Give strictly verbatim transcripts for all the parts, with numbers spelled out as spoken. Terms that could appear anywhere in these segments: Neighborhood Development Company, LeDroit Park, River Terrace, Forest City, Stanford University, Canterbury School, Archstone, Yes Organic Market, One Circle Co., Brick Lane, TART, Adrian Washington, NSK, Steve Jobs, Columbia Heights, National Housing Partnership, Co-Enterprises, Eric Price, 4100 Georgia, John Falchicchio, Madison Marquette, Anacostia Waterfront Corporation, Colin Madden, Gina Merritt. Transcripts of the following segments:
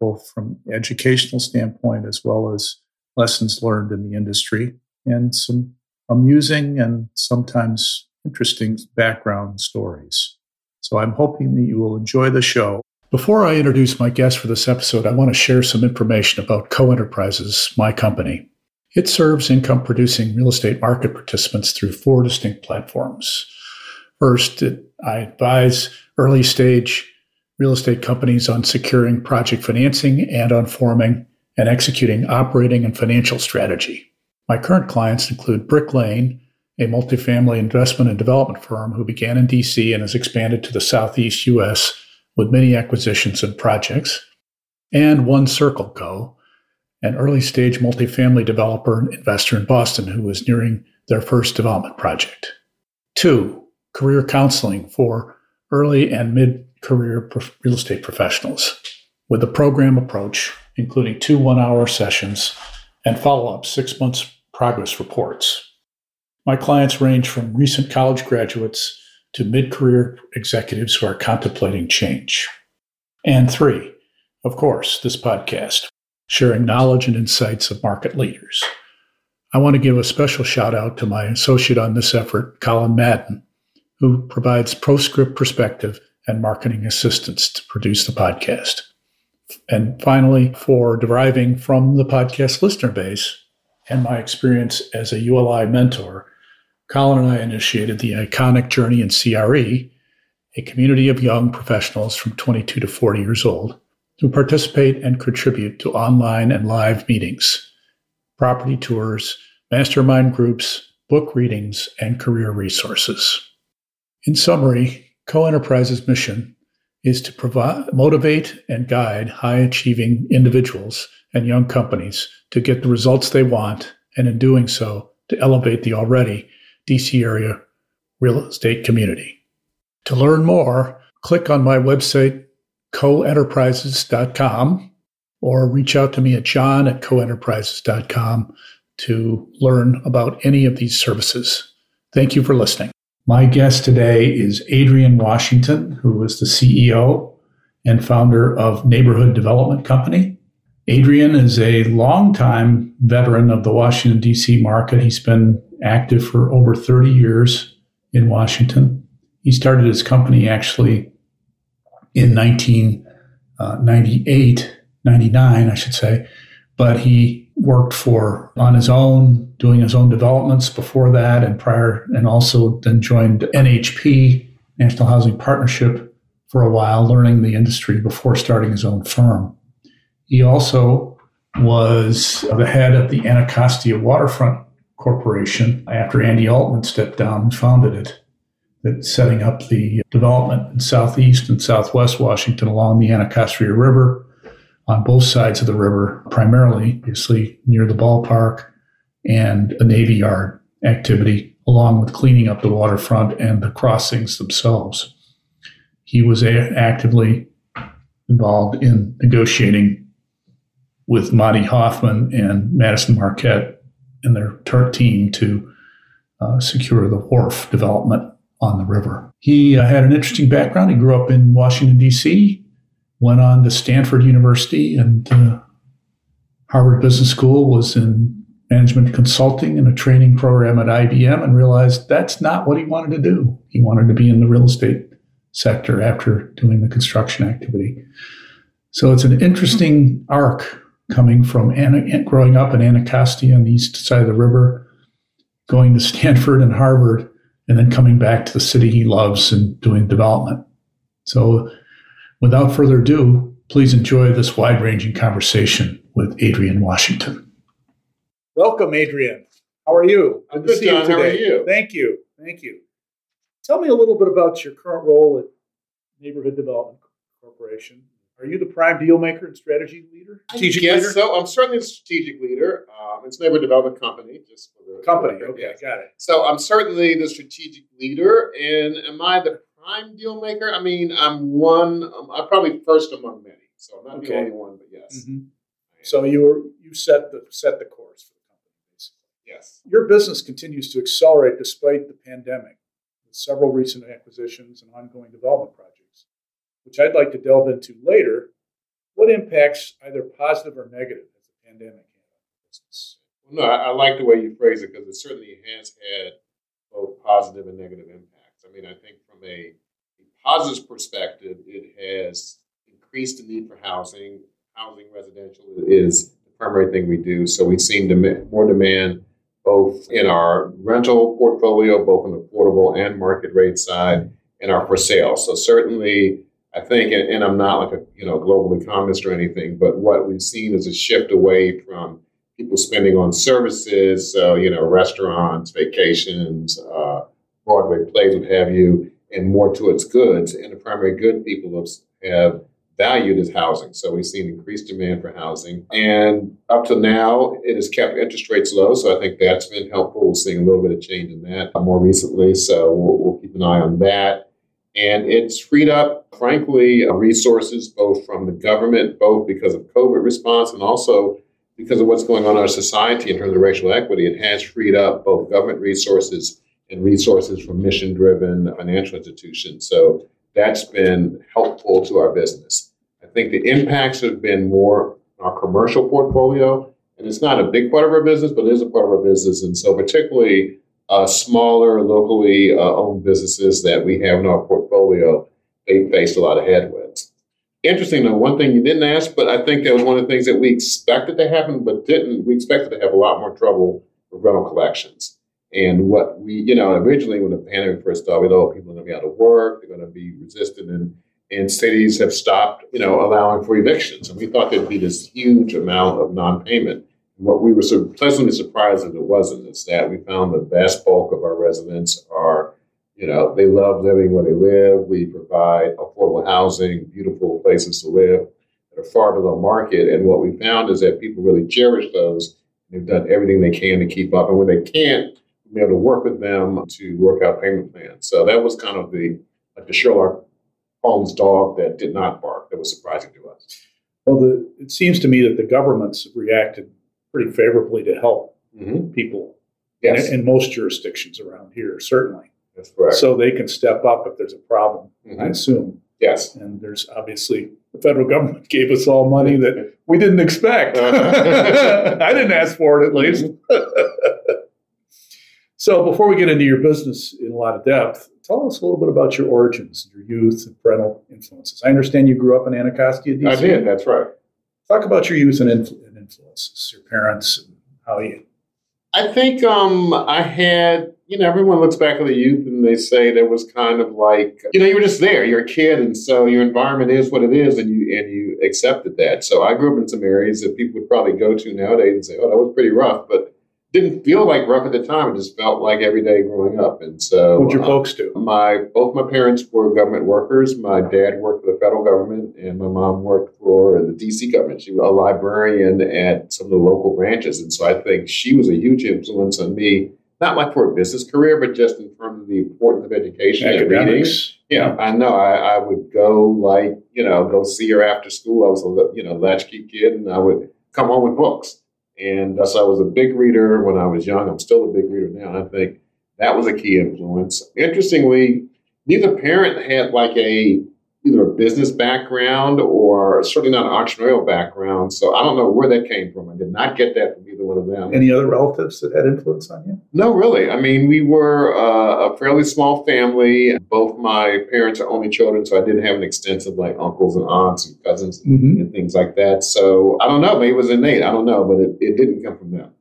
both from an educational standpoint as well as lessons learned in the industry, and some amusing and sometimes interesting background stories. So I'm hoping that you will enjoy the show. Before I introduce my guest for this episode, I want to share some information about Co-Enterprises, my company. It serves income-producing real estate market participants through four distinct platforms. First, it, I advise early-stage real estate companies on securing project financing and on forming and executing operating and financial strategy. My current clients include Brick Lane, a multifamily investment and development firm who began in D C and has expanded to the Southeast U S with many acquisitions and projects, and One Circle Co., an early-stage multifamily developer and investor in Boston who is nearing their first development project. Two, career counseling for early and mid career real estate professionals with a program approach, including two one-hour sessions and follow-up six months progress reports. My clients range from recent college graduates to mid-career executives who are contemplating change. And three, of course, this podcast, sharing knowledge and insights of market leaders. I want to give a special shout out to my associate on this effort, Colin Madden, who provides ProScript perspective and marketing assistance to produce the podcast. And finally, for deriving from the podcast listener base and my experience as a U L I mentor, Colin and I initiated the Iconic Journey in C R E, a community of young professionals from twenty-two to forty years old who participate and contribute to online and live meetings, property tours, mastermind groups, book readings, and career resources. In summary, Co-Enterprises' mission is to provide, motivate, and guide high-achieving individuals and young companies to get the results they want, and in doing so, to elevate the already D C area real estate community. To learn more, click on my website, co enterprises dot com, or reach out to me at john at co enterprises dot com to learn about any of these services. Thank you for listening. My guest today is Adrian Washington, who is the C E O and founder of Neighborhood Development Company. Adrian is a longtime veteran of the Washington, D C market. He's been active for over thirty years in Washington. He started his company actually in nineteen ninety-eight, ninety-nine, I should say, but he worked for on his own, doing his own developments before that and prior, and also then joined N H P, National Housing Partnership, for a while, learning the industry before starting his own firm. He also was the head of the Anacostia Waterfront Corporation after Andy Altman stepped down and founded it, that setting up the development in Southeast and Southwest Washington along the Anacostia River, on both sides of the river, primarily, obviously, near the ballpark and the Navy Yard activity, along with cleaning up the waterfront and the crossings themselves. He was a- actively involved in negotiating with Monty Hoffman and Madison Marquette and their TART team to uh, secure the wharf development on the river. He uh, had an interesting background. He grew up in Washington, D C, went on to Stanford University and uh, Harvard Business School, was in management consulting and a training program at I B M, and realized that's not what he wanted to do. He wanted to be in the real estate sector after doing the construction activity. So it's an interesting arc coming from Anna, growing up in Anacostia on the east side of the river, going to Stanford and Harvard, and then coming back to the city he loves and doing development. So without further ado, please enjoy this wide-ranging conversation with Adrian Washington. Welcome, Adrian. How are you? I'm good to you today. How are you? Thank you. Thank you. Tell me a little bit about your current role at Neighborhood Development Corporation, Are you the prime deal maker and strategy leader? Strategic I guess leader? So. I'm certainly the strategic leader. Um, it's Neighborhood Development Company. Just for the company. Okay, yes. Got it. So I'm certainly the strategic leader. And am I the prime deal maker? I mean, I'm one. Um, I'm probably first among many. So I'm not okay. the only one, but yes. Mm-hmm. So you were, you set the set the course for the company, basically. Yes. Your business continues to accelerate despite the pandemic, with several recent acquisitions and ongoing development projects, which I'd like to delve into later. What impacts, either positive or negative, has the pandemic had on your business? Well, no, I, I like the way you phrase it, because it certainly has had both positive and negative impacts. I mean, I think from a, a positive perspective, it has increased the need for housing. Housing residential is the primary thing we do. So we've seen dem- more demand both in our rental portfolio, both on the affordable and market rate side, and our for sale. So certainly, I think, and, and I'm not like a you know global economist or anything, but what we've seen is a shift away from people spending on services, so you know, restaurants, vacations, uh, Broadway plays, what have you, and more to its goods. And the primary good people have, have valued as housing. So we've seen increased demand for housing. And up to now, it has kept interest rates low. So I think that's been helpful. We're seeing a little bit of change in that more recently. So we'll, we'll keep an eye on that. And it's freed up, frankly, resources, both from the government, both because of COVID response and also because of what's going on in our society in terms of racial equity. It has freed up both government resources and resources from mission-driven financial institutions. So that's been helpful to our business. I think the impacts have been more in our commercial portfolio, and it's not a big part of our business, but it is a part of our business. And so particularly uh, smaller, locally uh, owned businesses that we have in our portfolio, they faced a lot of headwinds. Interesting, though, one thing you didn't ask, but I think that was one of the things that we expected to happen, but didn't. We expected to have a lot more trouble with rental collections. And what we, you know, originally when the pandemic first started, we thought people are going to be out of work, they're going to be resistant, and, and cities have stopped, you know, allowing for evictions. And we thought there'd be this huge amount of non-payment. And what we were so pleasantly surprised that it wasn't is that we found the vast bulk of our residents are, you know, they love living where they live. We provide affordable housing, beautiful places to live that are far below market. And what we found is that people really cherish those. They've done everything they can to keep up. And when they can't, be able to work with them to work out payment plans. So that was kind of the like the Sherlock Holmes dog that did not bark. That was surprising to us. Well, the, it seems to me that the governments have reacted pretty favorably to help mm-hmm. people yes. in, in most jurisdictions around here, certainly. That's correct. So they can step up if there's a problem, mm-hmm. I assume. Yes. And there's obviously the federal government gave us all money that we didn't expect. Uh-huh. I didn't ask for it, at least. Mm-hmm. So before we get into your business in a lot of depth, tell us a little bit about your origins, your youth, and parental influences. I understand you grew up in Anacostia, D C I did, that's right. Talk about your youth and influences, your parents, and how you... I think um, I had, you know, everyone looks back at the youth and they say there was kind of like, you know, you were just there. You're a kid, and so your environment is what it is, and you and you accepted that. So I grew up in some areas that people would probably go to nowadays and say, oh, that was pretty rough, but... didn't feel like rough at the time. It just felt like every day growing up. And so, what'd your folks do? My both my parents were government workers. My dad worked for the federal government, and my mom worked for the D C government. She was a librarian at some of the local branches, and so I think she was a huge influence on me. Not like for a business career, but just in terms of the importance of education and reading. Yeah, I know. I, I would go like you know go see her after school. I was a you know latchkey kid, and I would come home with books. And so I was a big reader when I was young. I'm still a big reader now. And I think that was a key influence. Interestingly, neither parent had like a either a business background or certainly not an entrepreneurial background. So I don't know where that came from. I did not get that from either one of them. Any other relatives that had influence on you? No, really. I mean, we were uh, a fairly small family. Both my parents are only children, so I didn't have an extensive like uncles and aunts and cousins mm-hmm. and things like that. So I don't know. Maybe it was innate. I don't know, but it, it didn't come from them.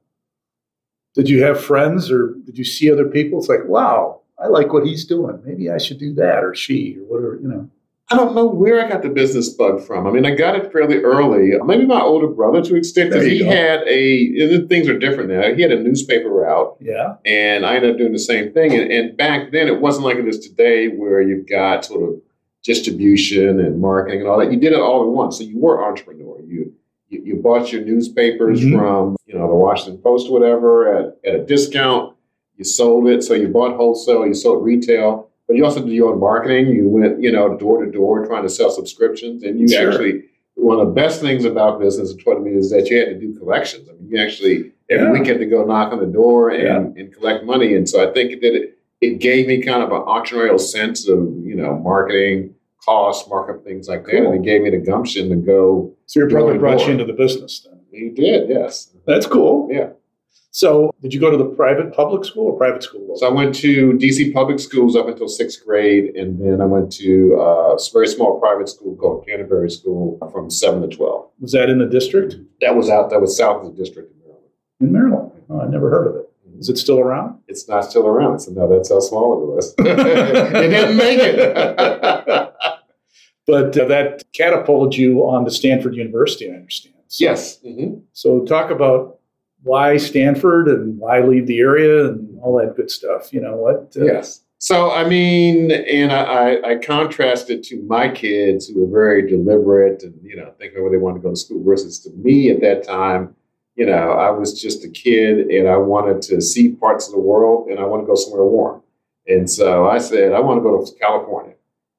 Did you have friends or did you see other people? It's like, wow, I like what he's doing. Maybe I should do that or she or whatever, you know. I don't know where I got the business bug from. I mean, I got it fairly early. Maybe my older brother, to an extent, because he go. had a, things are different now. He had a newspaper route. Yeah. And I ended up doing the same thing. And, and back then, it wasn't like it is today where you've got sort of distribution and marketing and all that. You did it all at once. So you were entrepreneur. You you, you bought your newspapers mm-hmm. from, you know, the Washington Post or whatever at, at a discount. You sold it. So you bought wholesale. You sold retail. But you also did your own marketing. You went, you know, door to door trying to sell subscriptions. And you sure. actually, one of the best things about business in twenty minutes is that you had to do collections. I mean, you actually, every yeah. week had to go knock on the door and, yeah. and collect money. And so I think that it, it gave me kind of an entrepreneurial sense of, you know, marketing, costs, markup, things like cool. that. And it gave me the gumption to go. So your brother brought door. you into the business then? He did, yes. That's cool. Yeah. So did you go to the private public school or private school? So I went to D C public schools up until sixth grade, and then I went to uh, a very small private school called Canterbury School from seven to twelve. Was that in the district? That was out. That was south of the district in Maryland. In Maryland? Oh, I never heard of it. Is it still around? It's not still around. So no, that's how small it was. It didn't make it. But uh, that catapulted you on to Stanford University, I understand. So, yes. Mm-hmm. So talk about why Stanford and why leave the area and all that good stuff. You know what? Uh, yes. So, I mean, and I, I contrast it to my kids who were very deliberate and, you know, thinking where they wanted to go to school versus to me at that time. You know, I was just a kid and I wanted to see parts of the world and I want to go somewhere warm. And so I said, I want to go to California.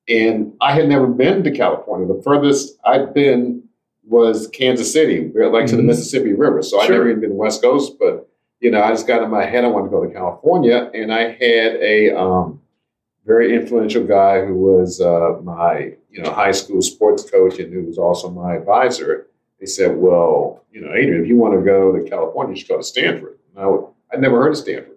And I had never been to California. The furthest I'd been was Kansas City, like mm-hmm. to the Mississippi River. So sure. I'd never even been West Coast, but, you know, I just got in my head I wanted to go to California. And I had a um, very influential guy who was uh, my, you know, high school sports coach and who was also my advisor. He said, well, you know, Adrian, if you want to go to California, you should go to Stanford. And I, I'd never heard of Stanford.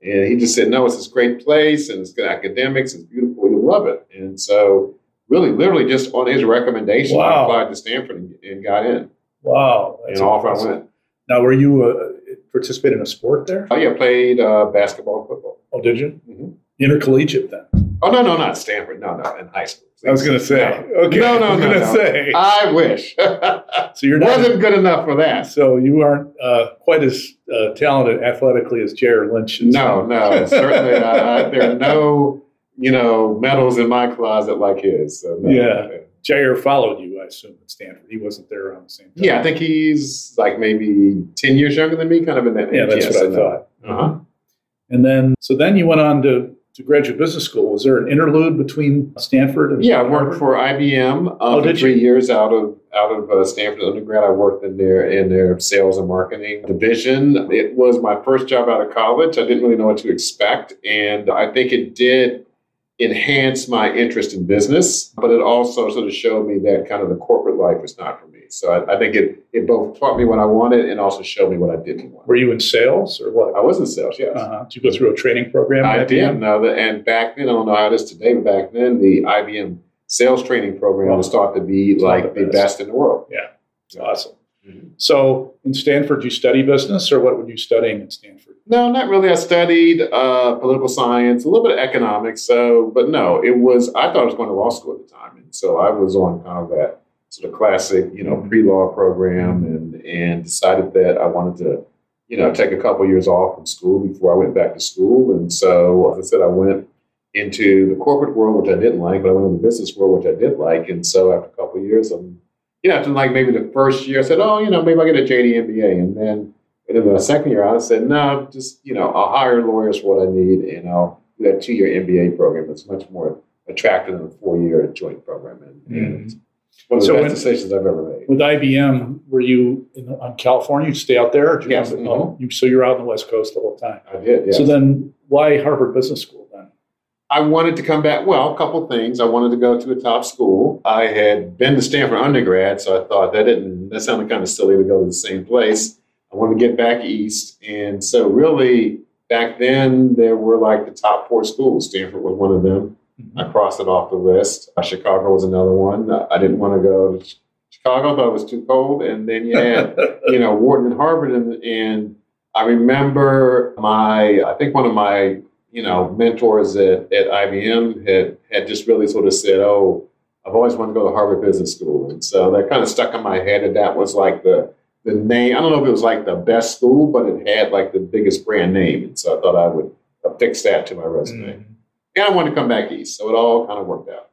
And he just said, no, it's this great place, and it's good academics, it's beautiful, you love it. And so really, literally just on his recommendation, wow. I applied to Stanford and, and got in. Wow. That's and off awesome. I went. Now, were you uh, participating in a sport there? Oh, yeah, I played uh, basketball and football. Oh, did you? Mm-hmm. Intercollegiate then? Oh, no, no, not Stanford. No, no, in high school. I was going to say. No. Okay. No, no, I was no, going to no. say. I wish. So you're not, wasn't good enough for that. So you aren't uh, quite as uh, talented athletically as Jair Lynch. No, no, certainly not. There are no, you know, medals in my closet like his. So no, yeah. No. Jair followed you, I assume, at Stanford. He wasn't there around the same time. Yeah, I think he's like maybe ten years younger than me, kind of in that age. Yeah, that's yes, what I thought. Uh-huh. And then, so then you went on to to graduate business school. Was there an interlude between Stanford and yeah, Harvard? I worked for I B M um, oh, for three you? years out of out of uh, Stanford undergrad. I worked in their in their sales and marketing division. It was my first job out of college. I didn't really know what to expect, and I think it did enhance my interest in business, but it also sort of showed me that kind of the corporate life was not for me. So I, I think it it both taught me what I wanted and also showed me what I didn't want. Were you in sales or what? I was in sales, yes. Uh-huh. Did you go through a training program? I did. No, and back then, I don't know how it is today, but back then, the I B M sales training program wow. was thought to be like the best. the best in the world. Yeah, yeah. Awesome. Mm-hmm. So in Stanford, you study business, or what were you studying at Stanford? No, not really. I studied uh, political science, a little bit of economics. So, but no, it was, I thought I was going to law school at the time. And so I was on kind of that sort of classic, you know, pre-law program and, and decided that I wanted to, you know, take a couple years off from school before I went back to school. And so, as I said, I went into the corporate world, which I didn't like, but I went into the business world, which I did like. And so after a couple of years, I'm You know, after like maybe the first year, I said, oh, you know, maybe I'll get a J D M B A. And then, and then the second year, I said, no, just, you know, I'll hire lawyers for what I need and I'll do that two-year M B A program. It's much more attractive than a four-year joint program. And, mm-hmm. and it's one of the so best decisions I've ever made. With I B M, were you in on California? You stay out there? Or did you yes. Know, mm-hmm. you, so you're out on the West Coast the whole time. I did, yes. So then why Harvard Business School? I wanted to come back. Well, a couple things. I wanted to go to a top school. I had been to Stanford undergrad, so I thought that didn't, that sounded kind of silly to go to the same place. I wanted to get back east. And so really back then there were like the top four schools. Stanford was one of them. Mm-hmm. I crossed it off the list. Uh, Chicago was another one. Uh, I didn't want to go to Chicago. I thought it was too cold. And then you had, you know, Wharton and Harvard. And, and I remember my, I think one of my, you know, mentors at, at I B M had, had just really sort of said, oh, I've always wanted to go to Harvard Business School. And so that kind of stuck in my head that that was like the, the name. I don't know if it was like the best school, but it had like the biggest brand name. And so I thought I would affix that to my resume. Mm-hmm. And I wanted to come back east. So it all kind of worked out.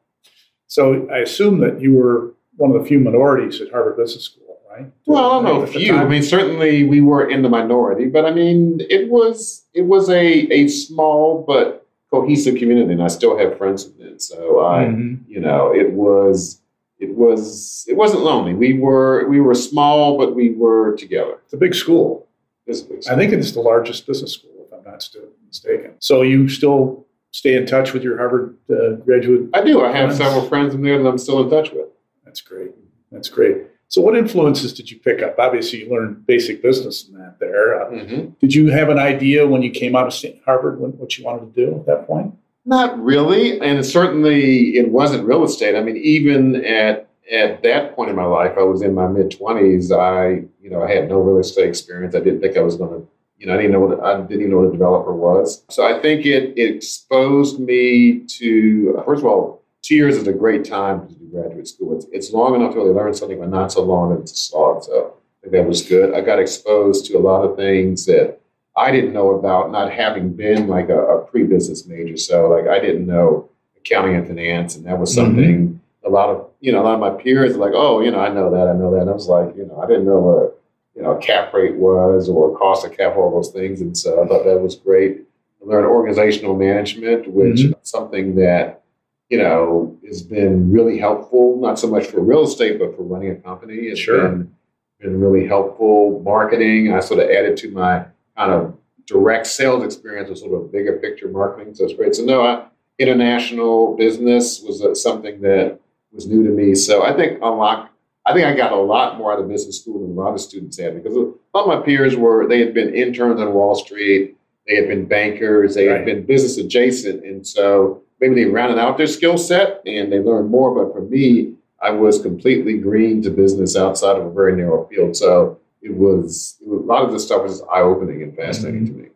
So I assume that you were one of the few minorities at Harvard Business School, right? Well, I don't know, few. I mean, certainly we were in the minority, but I mean, it was it was a, a small but cohesive community, and I still have friends with them. So I, mm-hmm. you know, it was it was it wasn't lonely. We were we were small, but we were together. It's a big school. It is a big school. I think it's the largest business school, if I'm not mistaken. So you still stay in touch with your Harvard uh, graduate? I do. I have several friends in there that I'm still in touch with. That's great. That's great. So what influences did you pick up? Obviously, you learned basic business and that there. Uh, mm-hmm. Did you have an idea when you came out of Harvard when, what you wanted to do at that point? Not really. And certainly it wasn't real estate. I mean, even at at that point in my life, I was in my mid-twenties. I, you know, I had no real estate experience. I didn't think I was going to You know, I didn't know what I didn't even know what a developer was. So I think it, it exposed me to, first of all, two years is a great time to do graduate school. It's, it's long enough to really learn something, but not so long that it's a slog. So I think that was good. I got exposed to a lot of things that I didn't know about, not having been like a, a pre-business major. So like I didn't know accounting and finance, and that was something mm-hmm. a lot of you know a lot of my peers were like, oh, you know, I know that, I know that. And I was like, you know, I didn't know what. You know, cap rate was or cost of capital, all those things. And so I thought that was great. I learned organizational management, which mm-hmm. is something that, you know, has been really helpful, not so much for real estate, but for running a company. It's sure. been, been really helpful. Marketing, I sort of added to my kind of direct sales experience with sort of bigger picture marketing. So it's great. So no, I, international business was uh, something that was new to me. So I think unlocked I think I got a lot more out of business school than a lot of students had, because a lot of my peers were, they had been interns on Wall Street, they had been bankers, they right. had been business adjacent. And so maybe they rounded out their skill set and they learned more. But for me, I was completely green to business outside of a very narrow field. So it was, it was a lot of this stuff was just eye-opening and fascinating mm-hmm. to me.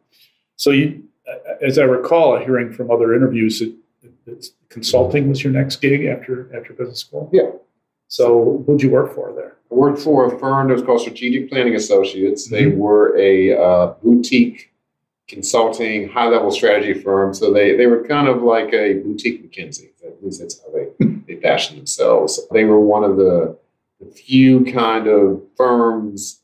So you, as I recall hearing from other interviews, it, it, consulting was your next gig after after business school? Yeah. So who'd you work for there? I worked for a firm that was called Strategic Planning Associates. Mm-hmm. They were a uh, boutique consulting, high-level strategy firm. So they, they were kind of like a boutique McKinsey. At least that's how they, they fashioned themselves. They were one of the, the few kind of firms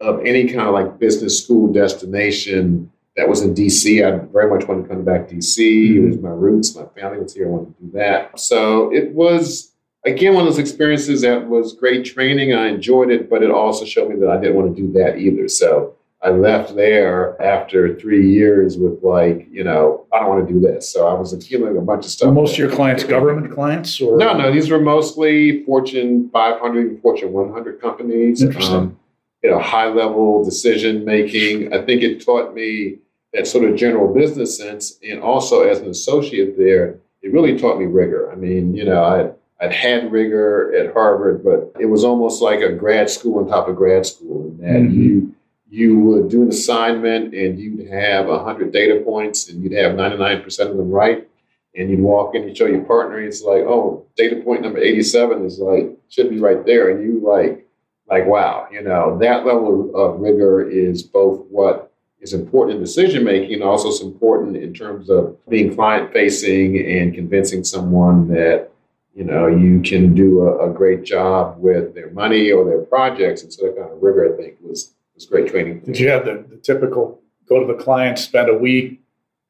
of any kind of like business school destination that was in D C. I very much wanted to come back to D C. Mm-hmm. It was my roots. My family was here. I wanted to do that. So it was... Again, one of those experiences that was great training. I enjoyed it, but it also showed me that I didn't want to do that either. So I left there after three years with like, you know, I don't want to do this. So I was accumulating a bunch of stuff. Were most of your clients government clients? Or? No, no. These were mostly Fortune five hundred and Fortune one hundred companies. Interesting. Um, you know, high-level decision-making. I think it taught me that sort of general business sense. And also as an associate there, it really taught me rigor. I mean, you know, I... I'd had rigor at Harvard, but it was almost like a grad school on top of grad school. In that mm-hmm. you you would do an assignment and you'd have one hundred data points and you'd have ninety-nine percent of them right. And you'd walk in and show your partner. And it's like, oh, data point number eighty-seven is like, should be right there. And you like, like, wow, you know, that level of rigor is both what is important in decision-making and also it's important in terms of being client-facing and convincing someone that, you know, you can do a, a great job with their money or their projects. And so that kind of rigor, I think, was, was great training. Did you have the, the typical go to the client, spend a week,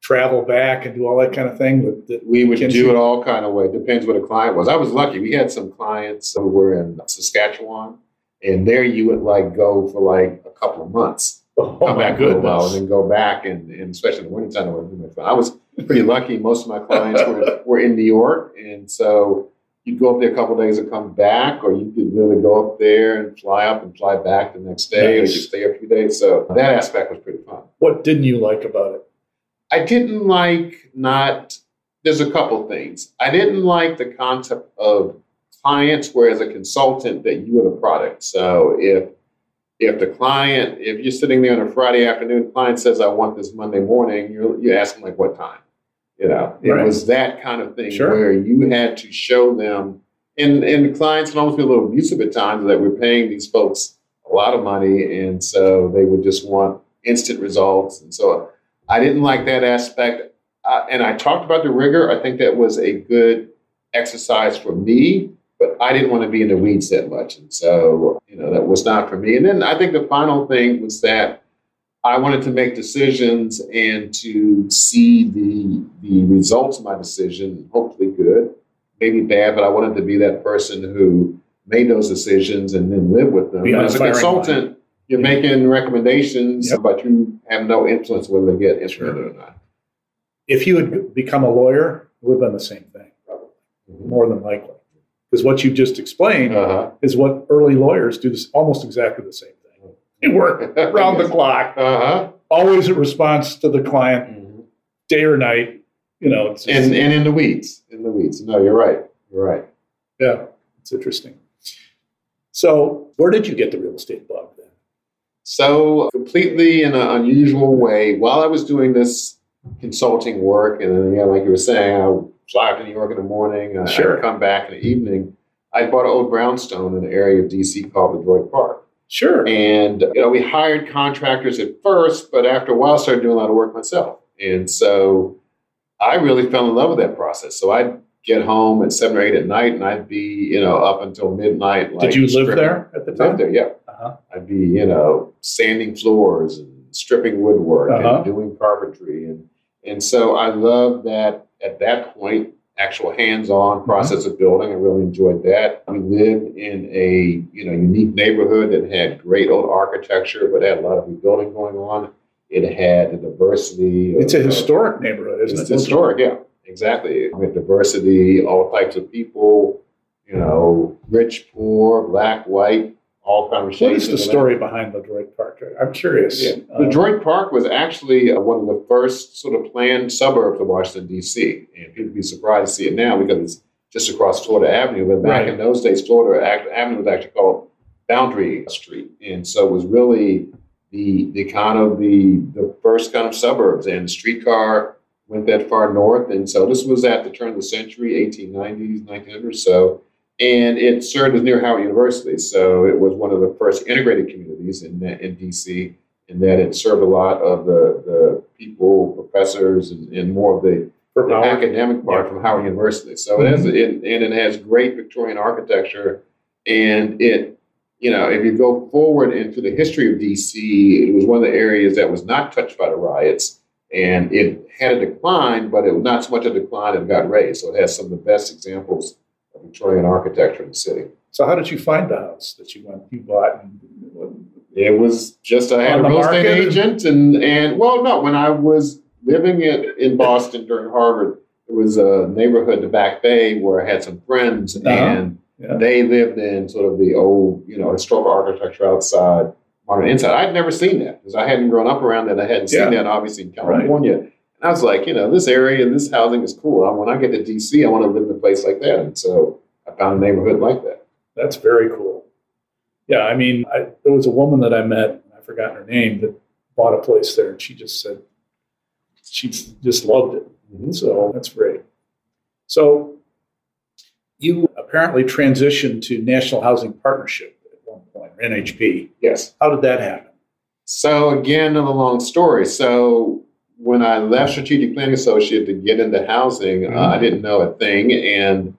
travel back and do all that kind of thing? That, that we would do see? It all kind of way. Depends what a client was. I was lucky. We had some clients who were in Saskatchewan. And there you would like go for like a couple of months. Oh, come my back goodness. For a while and then go back. And, and especially in the wintertime, I was pretty lucky. Most of my clients were, were in New York. And so... You'd go up there a couple of days and come back, or you could literally go up there and fly up and fly back the next day, nice. Or you stay a few days. So that aspect was pretty fun. What didn't you like about it? I didn't like not, there's a couple things. I didn't like the concept of clients where as a consultant that you were the product. So if if the client, if you're sitting there on a Friday afternoon, the client says, I want this Monday morning, you're, you ask them like, what time? You know, it right. was that kind of thing sure. where you had to show them, and, and the clients would almost be a little abusive at times that we're paying these folks a lot of money, and so they would just want instant results. And so I didn't like that aspect. I, and I talked about the rigor. I think that was a good exercise for me, but I didn't want to be in the weeds that much. And so, you know, that was not for me. And then I think the final thing was that I wanted to make decisions and to see the the results of my decision, hopefully good, maybe bad, but I wanted to be that person who made those decisions and then live with them. As a consultant, you're making recommendations, yep. but you have no influence whether they get implemented or not. If you had become a lawyer, it would have been the same thing, probably, mm-hmm. more than likely. Because what you just explained uh-huh. is what early lawyers do, this, almost exactly the same thing. They work around yes. the clock, uh-huh. always a response to the client, mm-hmm. day or night. You know, it's just, and and in the weeds, in the weeds. No, you're right. You're right. Yeah, it's interesting. So, where did you get the real estate bug then? So, completely in an unusual way, while I was doing this consulting work, and then, yeah, like you were saying, I drive to New York in the morning, uh, sure. I'd come back in the evening. I bought an old brownstone in an area of D C called LeDroit Park. Sure. And you know, we hired contractors at first, but after a while, I started doing a lot of work myself. And so I really fell in love with that process. So I'd get home at seven or eight at night, and I'd be, you know, up until midnight. Like, did you live there at the time? Lived there, yeah. Uh-huh. I'd be, you know, sanding floors and stripping woodwork uh-huh. and doing carpentry. And and so I loved that, at that point, actual hands-on process mm-hmm. of building. I really enjoyed that. We lived in a, you know, unique neighborhood that had great old architecture, but had a lot of rebuilding going on. It had a diversity. It's of, a historic of, neighborhood, isn't it's it? It's historic, yeah, exactly. With diversity, all types of people, you know, rich, poor, black, white, all conversations. What is the story that. behind LeDroit Park? I'm curious. Yeah. Um, LeDroit Park was actually uh, one of the first sort of planned suburbs of Washington, D C. And people would be surprised to see it now because it's just across Florida Avenue. But back right. in those days, Florida Avenue was actually called Boundary Street. And so it was really the the kind of the, the first kind of suburbs. And the streetcar went that far north. And so this was at the turn of the century, eighteen nineties, nineteen hundreds. So And it served as near Howard University, so it was one of the first integrated communities in in D C, in that it served a lot of the, the people, professors, and, and more of the, the academic part yeah. from Howard University. So mm-hmm. it has, it, and it has great Victorian architecture. And it, you know, if you go forward into the history of D C, it was one of the areas that was not touched by the riots, and it had a decline, but it was not so much a decline it got raised. So it has some of the best examples of Victorian architecture in the city. So how did you find the house that you went, you bought? It was just, I had a real estate agent and, and well, no, when I was living in, in Boston during Harvard, there was a neighborhood, the Back Bay, where I had some friends uh-huh. and yeah. they lived in sort of the old, you know, historical architecture outside, modern inside. I'd never seen that because I hadn't grown up around that. I hadn't yeah. seen that obviously in California. Right. I was like, you know, this area and this housing is cool. I, when I get to D C, I want to live in a place like that. And so I found a neighborhood like that. That's very cool. Yeah, I mean, I, there was a woman that I met, I've forgotten her name, that bought a place there. And she just said, she just loved it. Mm-hmm. So that's great. So you apparently transitioned to National Housing Partnership at one point, or N H P. Yes. How did that happen? So again, another long story. So when I left Strategic Planning Associate to get into housing, mm-hmm. uh, I didn't know a thing. And,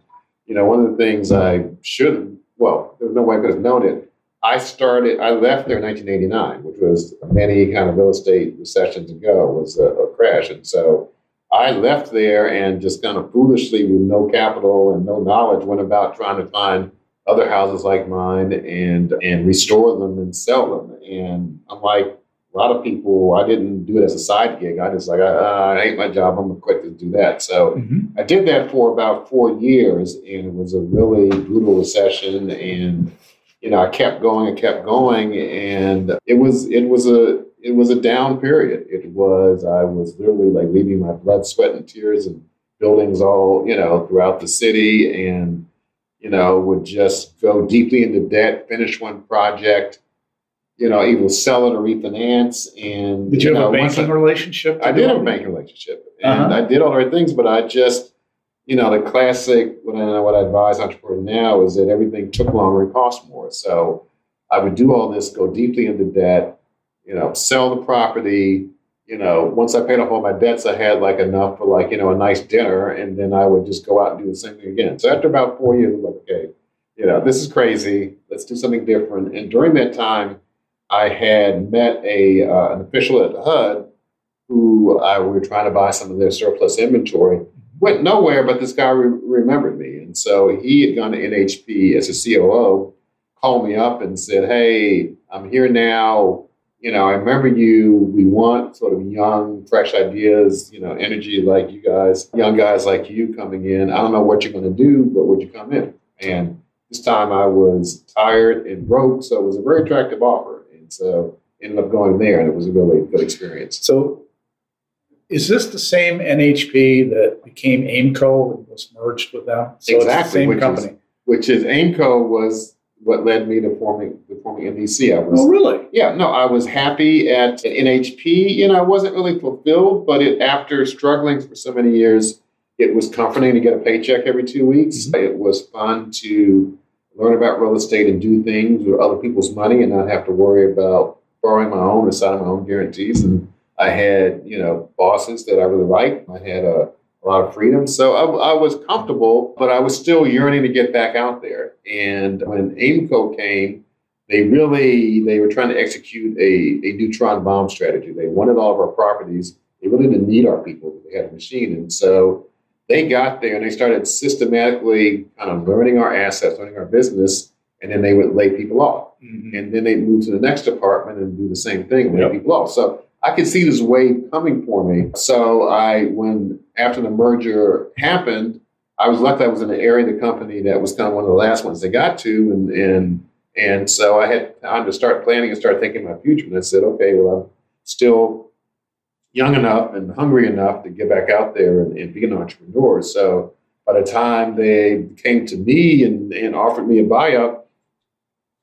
you know, one of the things I should, well, there's no way I could have known it. I started, I left there in nineteen eighty-nine, which was many kind of real estate recessions ago, was a, a crash. And so I left there and just kind of foolishly with no capital and no knowledge went about trying to find other houses like mine and, and restore them and sell them. And I'm like, a lot of people, I didn't do it as a side gig. I just like, I, uh, I hate my job. I'm going to quit to do that. So mm-hmm. I did that for about four years, and it was a really brutal recession. And, you know, I kept going and kept going. And it was it was a it was a down period. It was, I was literally like leaving my blood, sweat, and tears in buildings all, you know, throughout the city, and, you know, would just go deeply into debt, finish one project, you know, either sell it or refinance. And did you, you have know, a banking I, relationship? I did have a banking relationship. And uh-huh. I did all the right things, but I just, you know, the classic, what I, what I advise entrepreneurs now is that everything took longer and cost more. So I would do all this, go deeply into debt, you know, sell the property, you know, once I paid off all my debts, I had like enough for like, you know, a nice dinner, and then I would just go out and do the same thing again. So after about four years, I'm like, okay, you know, this is crazy. Let's do something different. And during that time, I had met a uh, an official at the H U D who I, we were trying to buy some of their surplus inventory. Went nowhere, but this guy re- remembered me. And so he had gone to N H P as a C O O, called me up and said, hey, I'm here now. You know, I remember you. We want sort of young, fresh ideas, you know, energy like you guys, young guys like you coming in. I don't know what you're going to do, but would you come in? And this time I was tired and broke, so it was a very attractive offer. And so ended up going there, and it was a really good experience. So is this the same N H P that became AIMCO and was merged with them? So exactly, it's the same which company. Is, which is AIMCO was what led me to forming the forming N D C. I was, oh, really? Yeah, no, I was happy at N H P, and I wasn't really fulfilled. But it, after struggling for so many years, it was comforting to get a paycheck every two weeks. Mm-hmm. It was fun to learn about real estate and do things with other people's money and not have to worry about borrowing my own or signing my own guarantees. And I had, you know, bosses that I really liked. I had a, a lot of freedom. So I, I was comfortable, but I was still yearning to get back out there. And when AIMCO came, they really, they were trying to execute a, a neutron bomb strategy. They wanted all of our properties. They really didn't need our people. They had a machine. And so they got there and they started systematically kind of learning our assets, learning our business, and then they would lay people off. Mm-hmm. And then they moved to the next department and do the same thing, lay yep. people off. So I could see this wave coming for me. So I, when after the merger happened, I was lucky I was in an area of the company that was kind of one of the last ones they got to. And and and so I had time to start planning and start thinking about my future. And I said, okay, well, I'm still young enough and hungry enough to get back out there and, and be an entrepreneur. So by the time they came to me and, and offered me a buyout,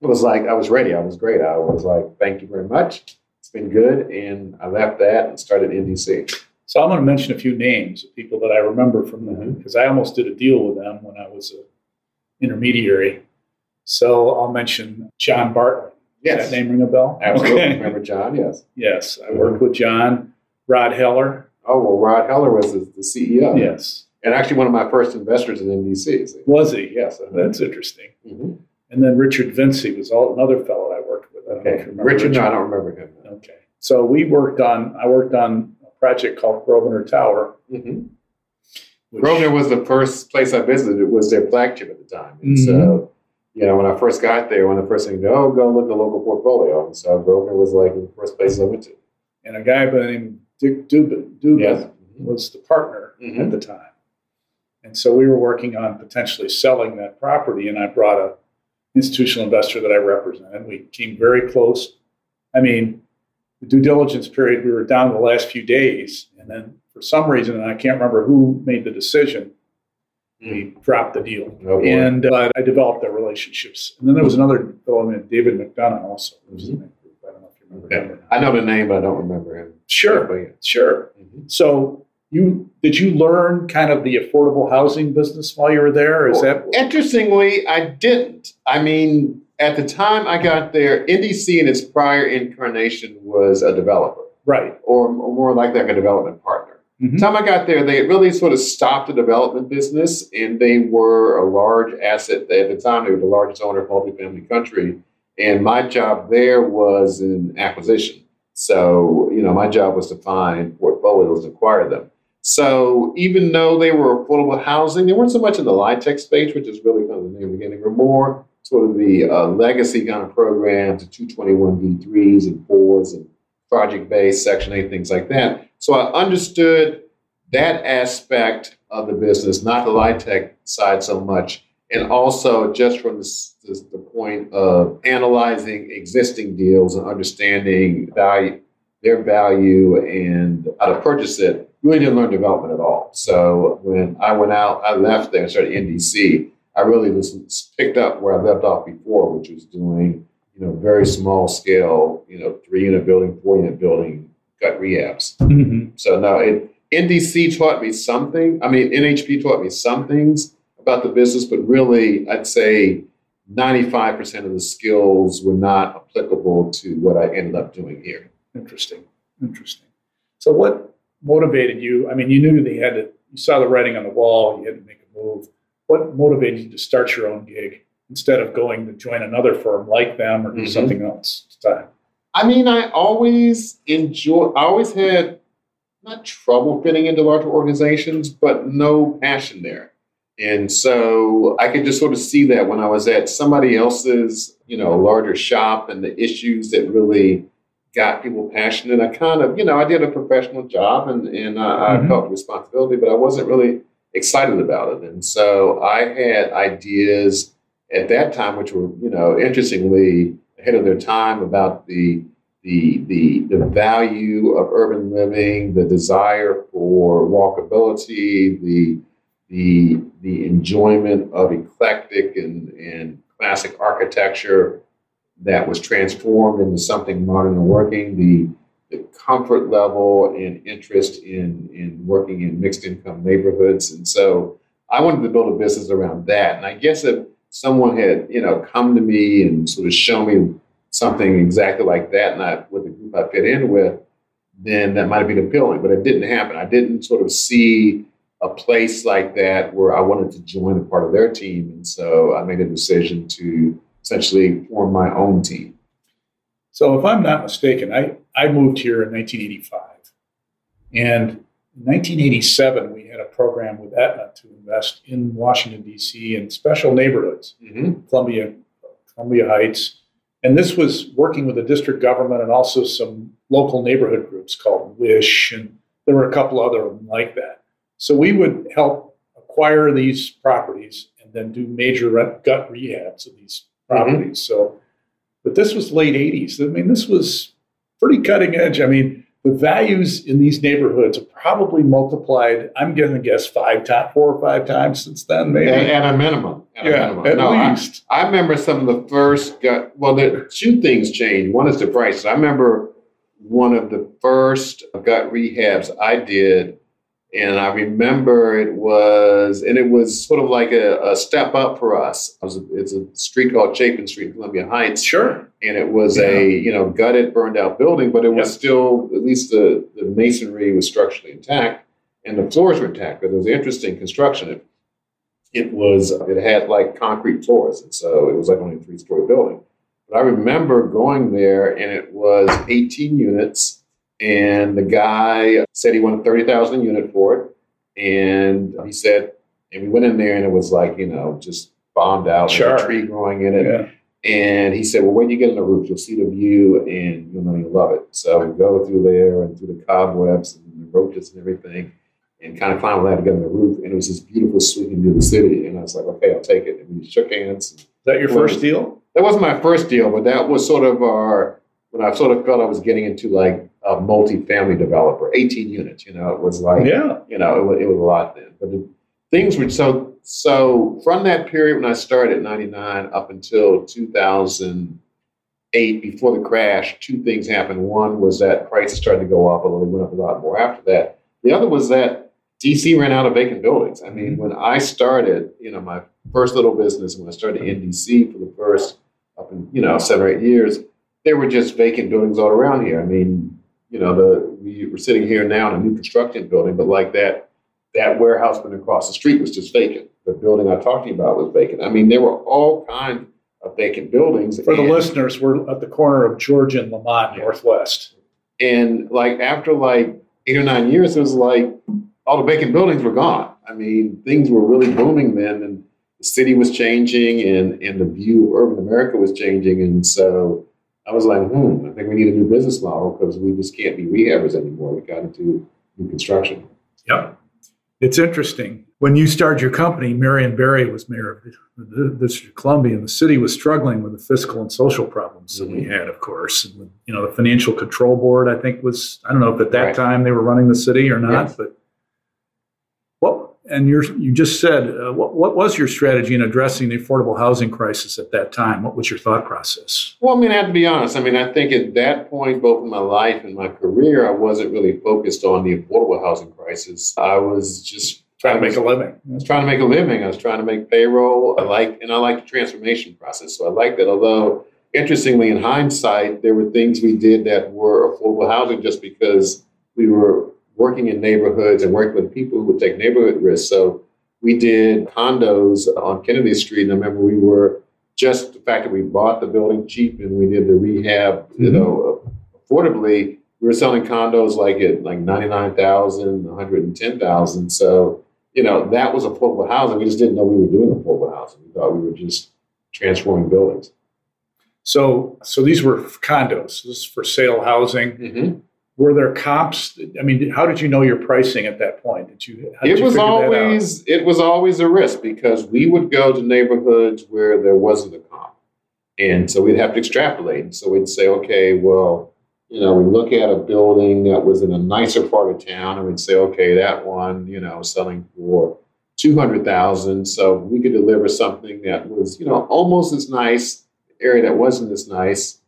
it was like I was ready. I was great. I was like, thank you very much. It's been good, and I left that and started N D C. So I'm going to mention a few names of people that I remember from them, because mm-hmm. I almost did a deal with them when I was an intermediary. So I'll mention John Bartlett. Yes. Does that name ring a bell? Absolutely. Okay. Remember John, yes. Yes, I worked with John. Rod Heller. Oh, well, Rod Heller was the, the C E O. Yes. And actually one of my first investors in N D C. So. Was he? Yes. Uh-huh. That's interesting. Mm-hmm. And then Richard Vinci was all, another fellow I worked with. I don't okay. Richard, Richard, no, I don't remember him. Okay. So we worked on, I worked on a project called Grosvenor Tower. Mm-hmm. Grosvenor was the first place I visited. It was their flagship at the time. And mm-hmm. so, you know, when I first got there, one of the first things, oh, go look at the local portfolio. And so Grosvenor was like the first place I went to. And a guy by the name of Dick Dubin, Dubin yes. mm-hmm. was the partner mm-hmm. at the time. And so we were working on potentially selling that property, and I brought a institutional investor that I represented. We came very close. I mean, the due diligence period, we were down the last few days. And then for some reason, and I can't remember who made the decision, mm. we dropped the deal. Oh, and uh, I developed their relationships. And then there was another fellow named David McDonough also. Mm-hmm. I don't know if you remember yeah. him. I know the name, but I don't remember him. Sure, yeah. sure. Mm-hmm. So you did you learn kind of the affordable housing business while you were there? Is well, that interestingly, I didn't. I mean, at the time I got there, N D C in its prior incarnation was a developer. Right. Or, or more like like a development partner. Mm-hmm. The time I got there, they really sort of stopped the development business, and they were a large asset. At the time, they were the largest owner of multifamily country. And my job there was in acquisition. So, you know, my job was to find portfolios and acquire them. So even though they were affordable housing, they weren't so much in the LIHTC space, which is really kind of the name of the game. They were more sort of the uh, legacy kind of programs, the two twenty-one D threes and fours and project-based, Section eight, things like that. So I understood that aspect of the business, not the LIHTC side so much, and also just from the, the, the point of analyzing existing deals and understanding value, their value and how to purchase it, really didn't learn development at all. So when I went out, I left there and started N D C. I really just picked up where I left off before, which was doing, you know, very small scale, you know, three unit building, four unit building, gut rehabs. Mm-hmm. So no, it, N D C taught me something. I mean, N H P taught me some things about the business, but really I'd say ninety-five percent of the skills were not applicable to what I ended up doing here. Interesting. Interesting. So what motivated you? I mean, you knew that you had to, you saw the writing on the wall, you had to make a move. What motivated you to start your own gig instead of going to join another firm like them or do mm-hmm. something else? I mean, I always enjoy, I always had not trouble fitting into larger organizations, but no passion there. And so I could just sort of see that when I was at somebody else's, you know, larger shop and the issues that really got people passionate. I kind of, you know, I did a professional job and, and I, mm-hmm. I felt responsibility, but I wasn't really excited about it. And so I had ideas at that time, which were, you know, interestingly ahead of their time about the the the the value of urban living, the desire for walkability, the the the enjoyment of eclectic and, and classic architecture that was transformed into something modern and working, the the comfort level and interest in, in working in mixed income neighborhoods. And so I wanted to build a business around that. And I guess if someone had, you know, come to me and sort of show me something exactly like that and I, with the group I fit in with, then that might have been appealing, but it didn't happen. I didn't sort of see a place like that where I wanted to join a part of their team. And so I made a decision to essentially form my own team. So if I'm not mistaken, I, I moved here in nineteen eighty-five. And in nineteen eighty-seven, we had a program with Aetna to invest in Washington, D C in special neighborhoods, mm-hmm. Columbia, Columbia Heights. And this was working with the district government and also some local neighborhood groups called WISH. And there were a couple other of them like that. So we would help acquire these properties and then do major re- gut rehabs of these properties. Mm-hmm. So, but this was late eighties. I mean, this was pretty cutting edge. I mean, the values in these neighborhoods are probably multiplied, I'm going to guess, five times, four or five times since then, maybe. At, at a minimum. At yeah, a minimum. at no, least. I, I remember some of the first gut, well, there, two things changed. One is the prices. I remember one of the first gut rehabs I did. And I remember it was, and it was sort of like a, a step up for us. It was a, it's a street called Chapin Street, Columbia Heights. Sure. And it was yeah. a, you know, gutted, burned out building, but it was yep. still, at least the, the masonry was structurally intact and the floors were intact, but it was interesting construction. It, it was, it had like concrete floors. And so it was like only a three story building. But I remember going there and it was eighteen units. And the guy said he wanted thirty thousand a unit for it. And he said, and we went in there and it was like, you know, just bombed out. Sure. With a tree growing in it. Yeah. And he said, well, when you get on the roof, you'll see the view and you'll know you'll love it. So we go through there and through the cobwebs and the roaches and everything and kind of climbed out to get on the roof. And it was this beautiful sweeping view of the city. And I was like, okay, I'll take it. And we shook hands. Is that your first deal? That wasn't my first deal, but that was sort of our, when I sort of felt I was getting into like, a multi-family developer, eighteen units, you know, it was like, yeah. you know, it was, it was a lot then. But the things were so, so from that period when I started at ninety-nine up until two thousand eight, before the crash, two things happened. One was that prices started to go up, although they went up a lot more after that. The other was that D C ran out of vacant buildings. I mean, when I started, you know, my first little business, when I started in D C for the first, up in, you know, seven or eight years, there were just vacant buildings all around here. I mean, you know, the, we were sitting here now in a new construction building, but like that, that warehouse been across the street was just vacant. The building I talked to you about was vacant. I mean, there were all kinds of vacant buildings. For the listeners, we're at the corner of Georgia and Lamont, yeah. Northwest. And like after like eight or nine years, it was like all the vacant buildings were gone. I mean, things were really booming then, and the city was changing, and, and the view of urban America was changing, and so I was like, hmm, I think we need a new business model because we just can't be rehabbers anymore. We got into new construction. Yep. It's interesting. When you started your company, Marion Barry was mayor of the District of Columbia, and the city was struggling with the fiscal and social problems mm-hmm. that we had, of course. And, you know, the Financial Control Board, I think, was, I don't know if at that right. time they were running the city or not, yes. but what, and you're, you just said, uh, what, what was your strategy in addressing the affordable housing crisis at that time? What was your thought process? Well, I mean, I have to be honest. I mean, I think at that point, both in my life and my career, I wasn't really focused on the affordable housing crisis. I was just trying was, to make a living. I was trying to make a living. I was trying to make payroll. I like, and I like the transformation process. So I like that. Although, interestingly, in hindsight, there were things we did that were affordable housing just because we were working in neighborhoods and working with people who would take neighborhood risks. So we did condos on Kennedy Street. And I remember we were just the fact that we bought the building cheap and we did the rehab, you mm-hmm. know, affordably. We were selling condos like at like ninety-nine thousand dollars, one hundred ten thousand dollars. So, you know, that was affordable housing. We just didn't know we were doing affordable housing. We thought we were just transforming buildings. So, so these were condos. This is for sale housing. Mm-hmm. Were there comps? I mean, how did you know your pricing at that point? Did you? How did it was you always it was always a risk because we would go to neighborhoods where there wasn't a comp, and so we'd have to extrapolate. And so we'd say, okay, well, you know, we look at a building that was in a nicer part of town, and we'd say, okay, that one, you know, selling for two hundred thousand. So we could deliver something that was, you know, almost as nice, area that wasn't as nice.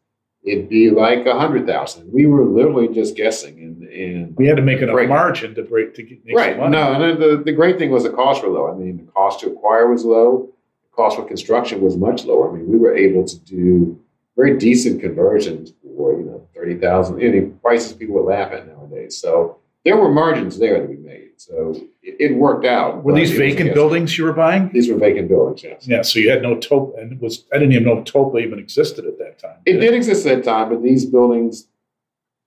It'd be like a hundred thousand. We were literally just guessing, and, and we had to make enough break. margin to break to get make right. Some money. No, and the, the great thing was the costs were low. I mean, the cost to acquire was low. The cost for construction was much lower. I mean, we were able to do very decent conversions for you know thirty thousand. Any prices people would laugh at nowadays. So there were margins there that we made. So it, it worked out. Were these vacant buildings you were buying? These were vacant buildings, yes. Yeah, so you had no T O P, and it was I didn't even know T O P A even existed at that time. It, it did exist at that time, but these buildings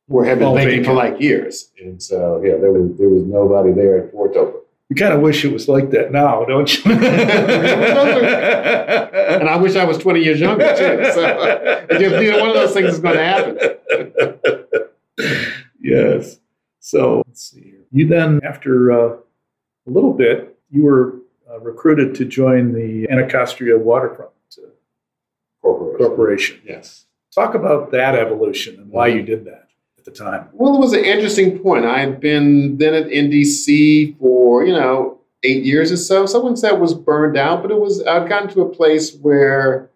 were had been vacant for like years. And so, yeah, there was there was nobody there for T O P A. You kind of wish it was like that now, don't you? And I wish I was twenty years younger, too. So it just, you know, one of those things is going to happen. Yes. So let's see here. You then, after uh, a little bit, you were uh, recruited to join the Anacostia Waterfront uh, Corporation. Corporation. Yes. Talk about that evolution and why you did that at the time. Well, it was an interesting point. I had been then at N D C for, you know, eight years or so. Someone said it was burned out, but it was, I'd gotten to a place where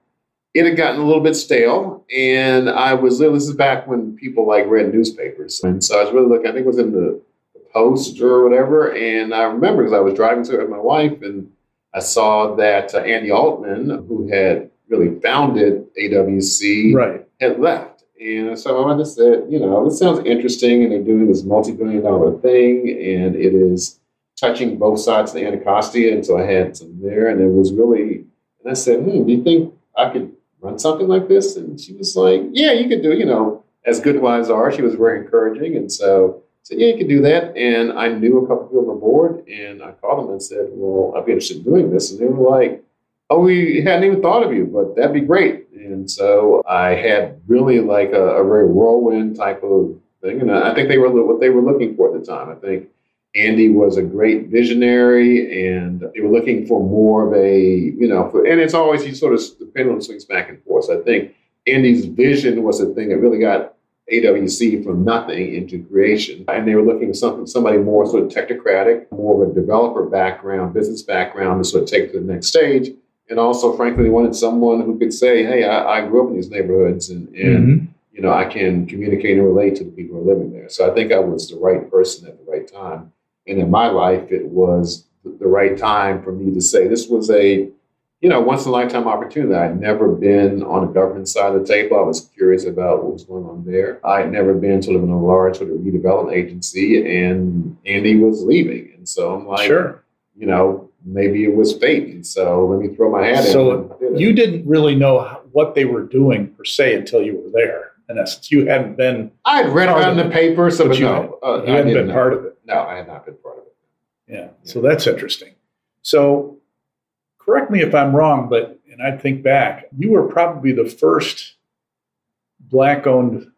it had gotten a little bit stale, and I was, this is back when people like read newspapers. And so I was really looking, I think it was in the, the Post or whatever. And I remember because I was driving to it with my wife, and I saw that uh, Andy Altman, who had really founded A W C, right. had left. And so I just said, you know, this sounds interesting, and they're doing this multi-billion dollar thing, and it is touching both sides of the Anacostia. And so I had some there, and it was really, and I said, hmm, do you think I could run something like this? And she was like, yeah, you could do it. You know, as good wives are, she was very encouraging. And so I said, yeah, you could do that. And I knew a couple people on the board, and I called them and said, well, I'd be interested in doing this. And they were like, oh, we hadn't even thought of you, but that'd be great. And so I had really like a, a very whirlwind type of thing. And I think they were what they were looking for at the time. I think Andy was a great visionary, and they were looking for more of a, you know, for, and it's always, you sort of, the pendulum swings back and forth. So I think Andy's vision was the thing that really got A W C from nothing into creation. And they were looking for something, somebody more sort of technocratic, more of a developer background, business background to sort of take to the next stage. And also, frankly, they wanted someone who could say, hey, I, I grew up in these neighborhoods, and, and mm-hmm. you know, I can communicate and relate to the people who are living there. So I think I was the right person at the right time. And in my life, it was the right time for me to say this was a, you know, once in a lifetime opportunity. I'd never been on the government side of the table. I was curious about what was going on there. I had never been sort of in a large sort of redevelopment agency, and Andy was leaving. And so I'm like, sure, you know, maybe it was fate. And so let me throw my hat in. So did you didn't really know what they were doing per se until you were there. In essence, you hadn't been. I had read around the paper, so but you no, had, uh, you hadn't been know. part of it. No, I had not been part of it. Yeah. yeah, so that's interesting. So, correct me if I'm wrong, but and I think back, you were probably the first Black-owned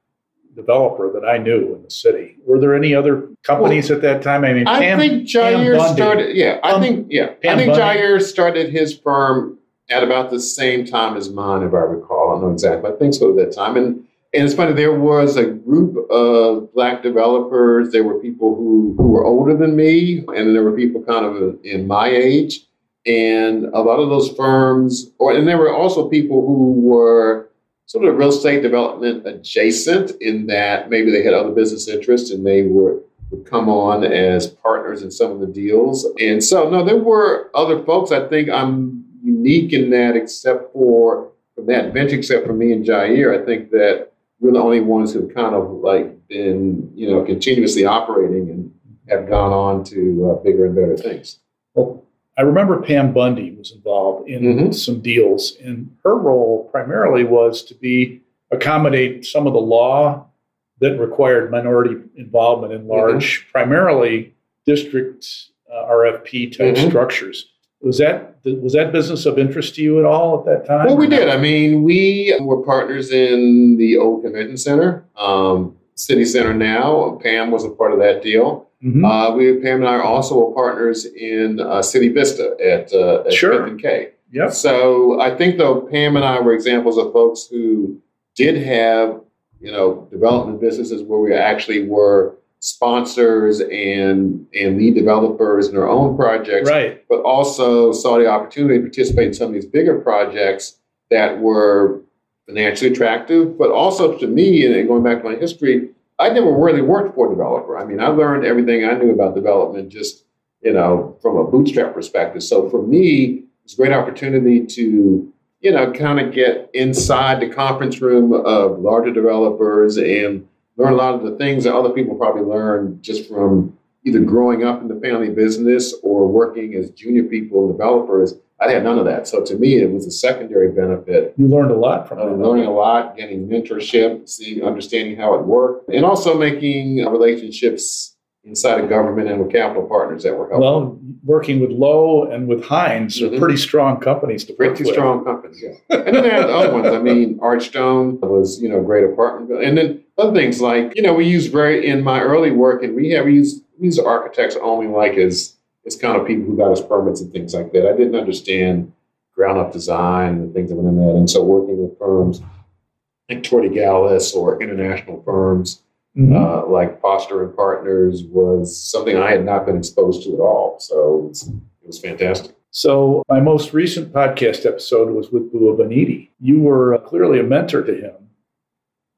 developer that I knew in the city. Were there any other companies well, at that time? I mean, I Pam, think Jair Bundy, started. Yeah, I um, think yeah, Pam I think Bundy. Jair started his firm at about the same time as mine, if I recall. I don't know exactly. I think so at that time, and. And it's funny, there was a group of Black developers. There were people who, who were older than me, and there were people kind of in my age. And a lot of those firms, or and there were also people who were sort of real estate development adjacent in that maybe they had other business interests and they were would come on as partners in some of the deals. And so, no, there were other folks. I think I'm unique in that except for, from that bench, except for me and Jair. I think that we're the only ones who've kind of like been, you know, continuously operating and have gone on to uh, bigger and better things. Well, I remember Pam Bundy was involved in mm-hmm. some deals, and her role primarily was to be accommodate some of the law that required minority involvement in large, mm-hmm. primarily district uh, R F P type mm-hmm. structures. Was that was that business of interest to you at all at that time? Well, we did. I mean, we were partners in the old convention center, um, City Center now. Pam was a part of that deal. Mm-hmm. Uh, we, Pam and I, are also partners in uh, City Vista at uh, at sure. Fifth and K. Yep. So I think though Pam and I were examples of folks who did have, you know, development businesses where we actually were sponsors and and lead developers in their own projects, right. but also saw the opportunity to participate in some of these bigger projects that were financially attractive. But also to me, and going back to my history, I never really worked for a developer. I mean, I learned everything I knew about development just, you know, from a bootstrap perspective. So for me, it's a great opportunity to, you know, kind of get inside the conference room of larger developers and learn a lot of the things that other people probably learn just from either growing up in the family business or working as junior people, developers. I had none of that. So to me, it was a secondary benefit. You learned a lot from it. Learning a lot, getting mentorship, seeing, understanding how it worked, and also making relationships inside of government and with capital partners that were helpful. Well, working with Lowe and with Heinz mm-hmm. are pretty strong companies to pretty work with. strong companies, yeah. And then I had other ones. I mean, Archstone was, you know, great apartment. And then other things like, you know, we used very, in my early work, and we have we used, we used architects only like as, as kind of people who got us permits and things like that. I didn't understand ground-up design and things that went in that. And so working with firms like Tortigallis or international firms, Mm-hmm. Uh, like Foster and Partners was something I had not been exposed to at all. So it was, it was fantastic. So my most recent podcast episode was with Bua Boniti. You were clearly a mentor to him,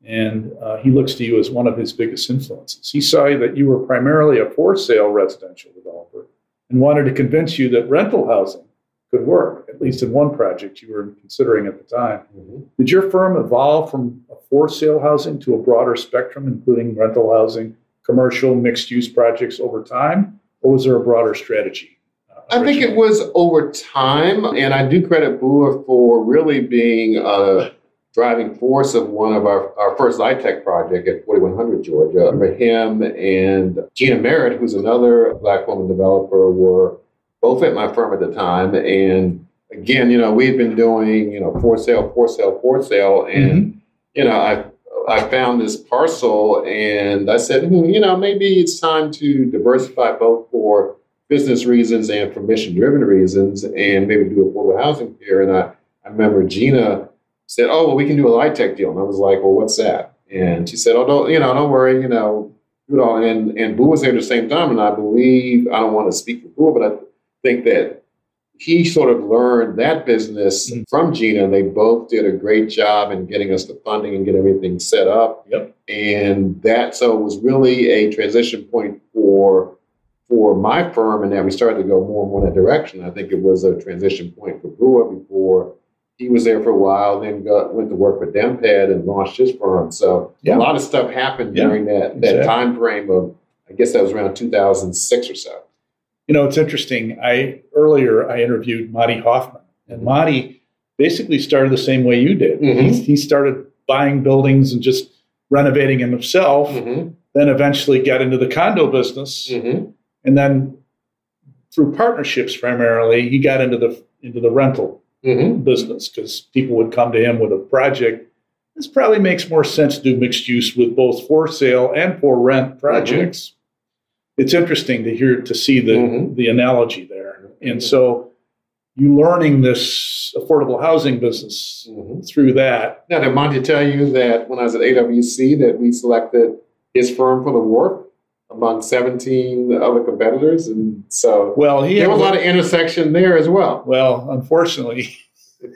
and uh, he looks to you as one of his biggest influences. He saw that you were primarily a for-sale residential developer and wanted to convince you that rental housing could work, at least in one project you were considering at the time. Mm-hmm. Did your firm evolve from a for-sale housing to a broader spectrum, including rental housing, commercial, mixed-use projects over time, or was there a broader strategy? Uh, I think it was over time, and I do credit Bua for really being a driving force of one of our, our first LIHTC project at forty-one hundred Georgia. For him and Gina Merritt, who's another Black woman developer, were both at my firm at the time. And again, you know, we had been doing, you know, for sale, for sale, for sale. And, mm-hmm. you know, I I found this parcel and I said, hmm, you know, maybe it's time to diversify both for business reasons and for mission-driven reasons and maybe do affordable housing here. And I, I remember Gina said, oh, well, we can do a LIHTC deal. And I was like, well, what's that? And she said, oh, don't, you know, don't worry, you know, do it all. And, and Boo was there at the same time. And I believe, I don't want to speak for Boo, but I think that he sort of learned that business mm-hmm. from Gina. They both did a great job in getting us the funding and get everything set up. Yep. And that, so it was really a transition point for, for my firm, and that we started to go more and more in that direction. I think it was a transition point for Brewer before he was there for a while, then got, went to work for D M P E D and launched his firm. So yeah. a lot of stuff happened yeah. during that, exactly. that time frame of, I guess that was around two thousand six or so. You know, it's interesting. I earlier I interviewed Monty Hoffman, and Monty basically started the same way you did. Mm-hmm. He, he started buying buildings and just renovating them himself, mm-hmm. then eventually got into the condo business, mm-hmm. and then through partnerships primarily, he got into the into the rental mm-hmm. business because people would come to him with a project. This probably makes more sense to do mixed use with both for sale and for rent projects. Mm-hmm. It's interesting to hear, to see the, mm-hmm. the analogy there. And mm-hmm. so you learning this affordable housing business mm-hmm. through that. Now, did Monty tell you that when I was at A W C that we selected his firm for the work among seventeen other competitors? And so well, he there was a lot of intersection there as well. Well, unfortunately,